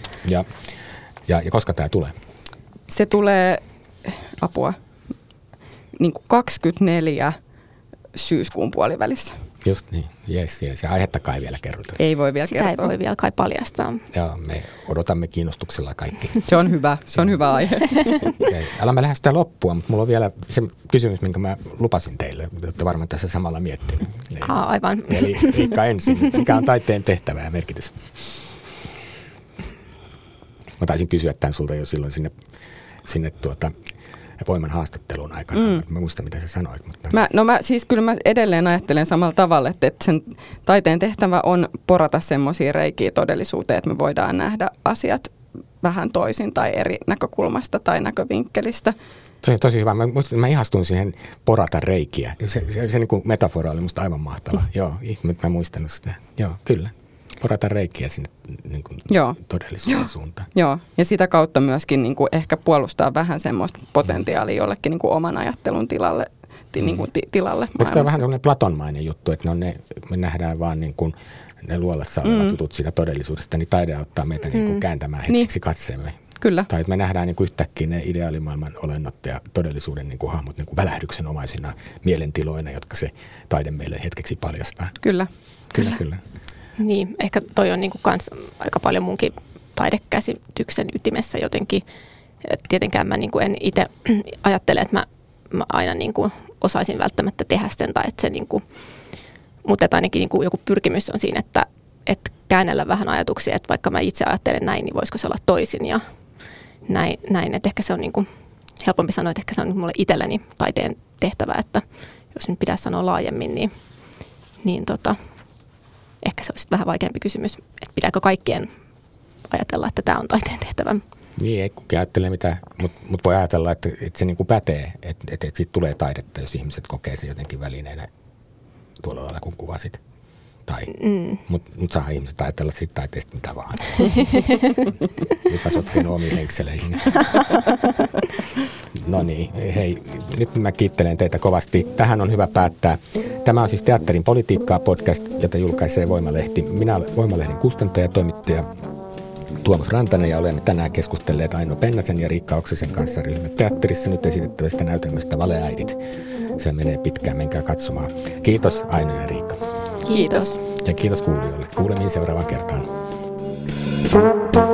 Ja koska tämä tulee? Se tulee, apua, niin kuin 24 syyskuun puolivälissä. Just niin, jees. Ja aihetta kai vielä kerrotaan. Ei voi vielä kertoa. Sitä ei voi vielä kai paljastaa. Joo, me odotamme kiinnostuksella kaikki. Se on hyvä aihe. Okay. Älä mä lähestyä loppua, mutta mulla on vielä se kysymys, minkä mä lupasin teille. Te olette varmaan tässä samalla miettinyt. Aivan. Eli Riikka ensin. Mikä on taiteen tehtävä ja merkitys? Mä taisin kysyä tämän sulta jo silloin sinne Voiman haastattelun aikana. Mä muistan, mitä sä sanoit. Mutta Mä edelleen ajattelen samalla tavalla, että sen taiteen tehtävä on porata semmoisia reikiä todellisuuteen, että me voidaan nähdä asiat vähän toisin tai eri näkökulmasta tai näkövinkkelistä. Tosi hyvä. Mä ihastuin siihen porata reikiä. Se niin kuin metafora oli musta aivan mahtava. Joo, mä en muistanut sitä. Joo, kyllä. Porata reikiä sinne niin kuin todellisuuden suuntaan. Joo, ja sitä kautta myöskin niin kuin ehkä puolustaa vähän semmoista potentiaalia jollekin niin kuin oman ajattelun tilalle maailmassa. Se on vähän sellainen platonmainen juttu, että me nähdään vaan niin kuin ne luolassa olevat jutut siitä todellisuudesta, niin taide auttaa meitä niin kuin kääntämään hetkeksi katseemme. Kyllä. Tai että me nähdään niin kuin yhtäkkiä ne ideaalimaailman olennot ja todellisuuden niin kuin hahmot niin kuin välähdyksenomaisina mielentiloina, jotka se taide meille hetkeksi paljastaa. Kyllä. Niin, ehkä toi on niinku kans aika paljon munkin taidekäsityksen ytimessä jotenkin. Tietenkään mä niin kuin en itse ajattele, että mä aina niin kuin osaisin välttämättä tehdä sen, tai että se niin kuin, mutta että ainakin niin kuin joku pyrkimys on siinä, että käännellä vähän ajatuksia, että vaikka mä itse ajattelen näin, niin voisiko se olla toisin ja näin. Että ehkä se on niin kuin, helpompi sanoa, että ehkä se on mulle itselleni taiteen tehtävä, että jos nyt pitää sanoa laajemmin, niin ehkä se olisi vähän vaikeampi kysymys, että pitääkö kaikkien ajatella, että tämä on taiteen tehtävä. Niin, ei kukaan ajattele mitään, mutta voi ajatella, että se niin kuin pätee, että siitä tulee taidetta, jos ihmiset kokee se jotenkin välineenä tuolla lailla, kun kuvasit. Mutta saa ihmiset ajatella siitä taiteesta mitä vaan. Nyt mä sotkenut omiin henkseleihin. No niin, hei, nyt mä kiittelen teitä kovasti. Tähän on hyvä päättää. Tämä on siis Teatterin politiikkaa podcast, jota julkaisee Voimalehti. Minä olen Voimalehden kustantaja ja toimittaja Tuomas Rantanen ja olemme tänään keskustelleet Aino Pennasen ja Riikka Oksasen kanssa ryhmäteatterissa nyt esitettävästä näytelmästä Valeäidit. Se menee pitkään, menkää katsomaan. Kiitos Aino ja Riikka. Kiitos. Ja kiitos kuulijoille. Kuulemiin seuraavaan kertaan.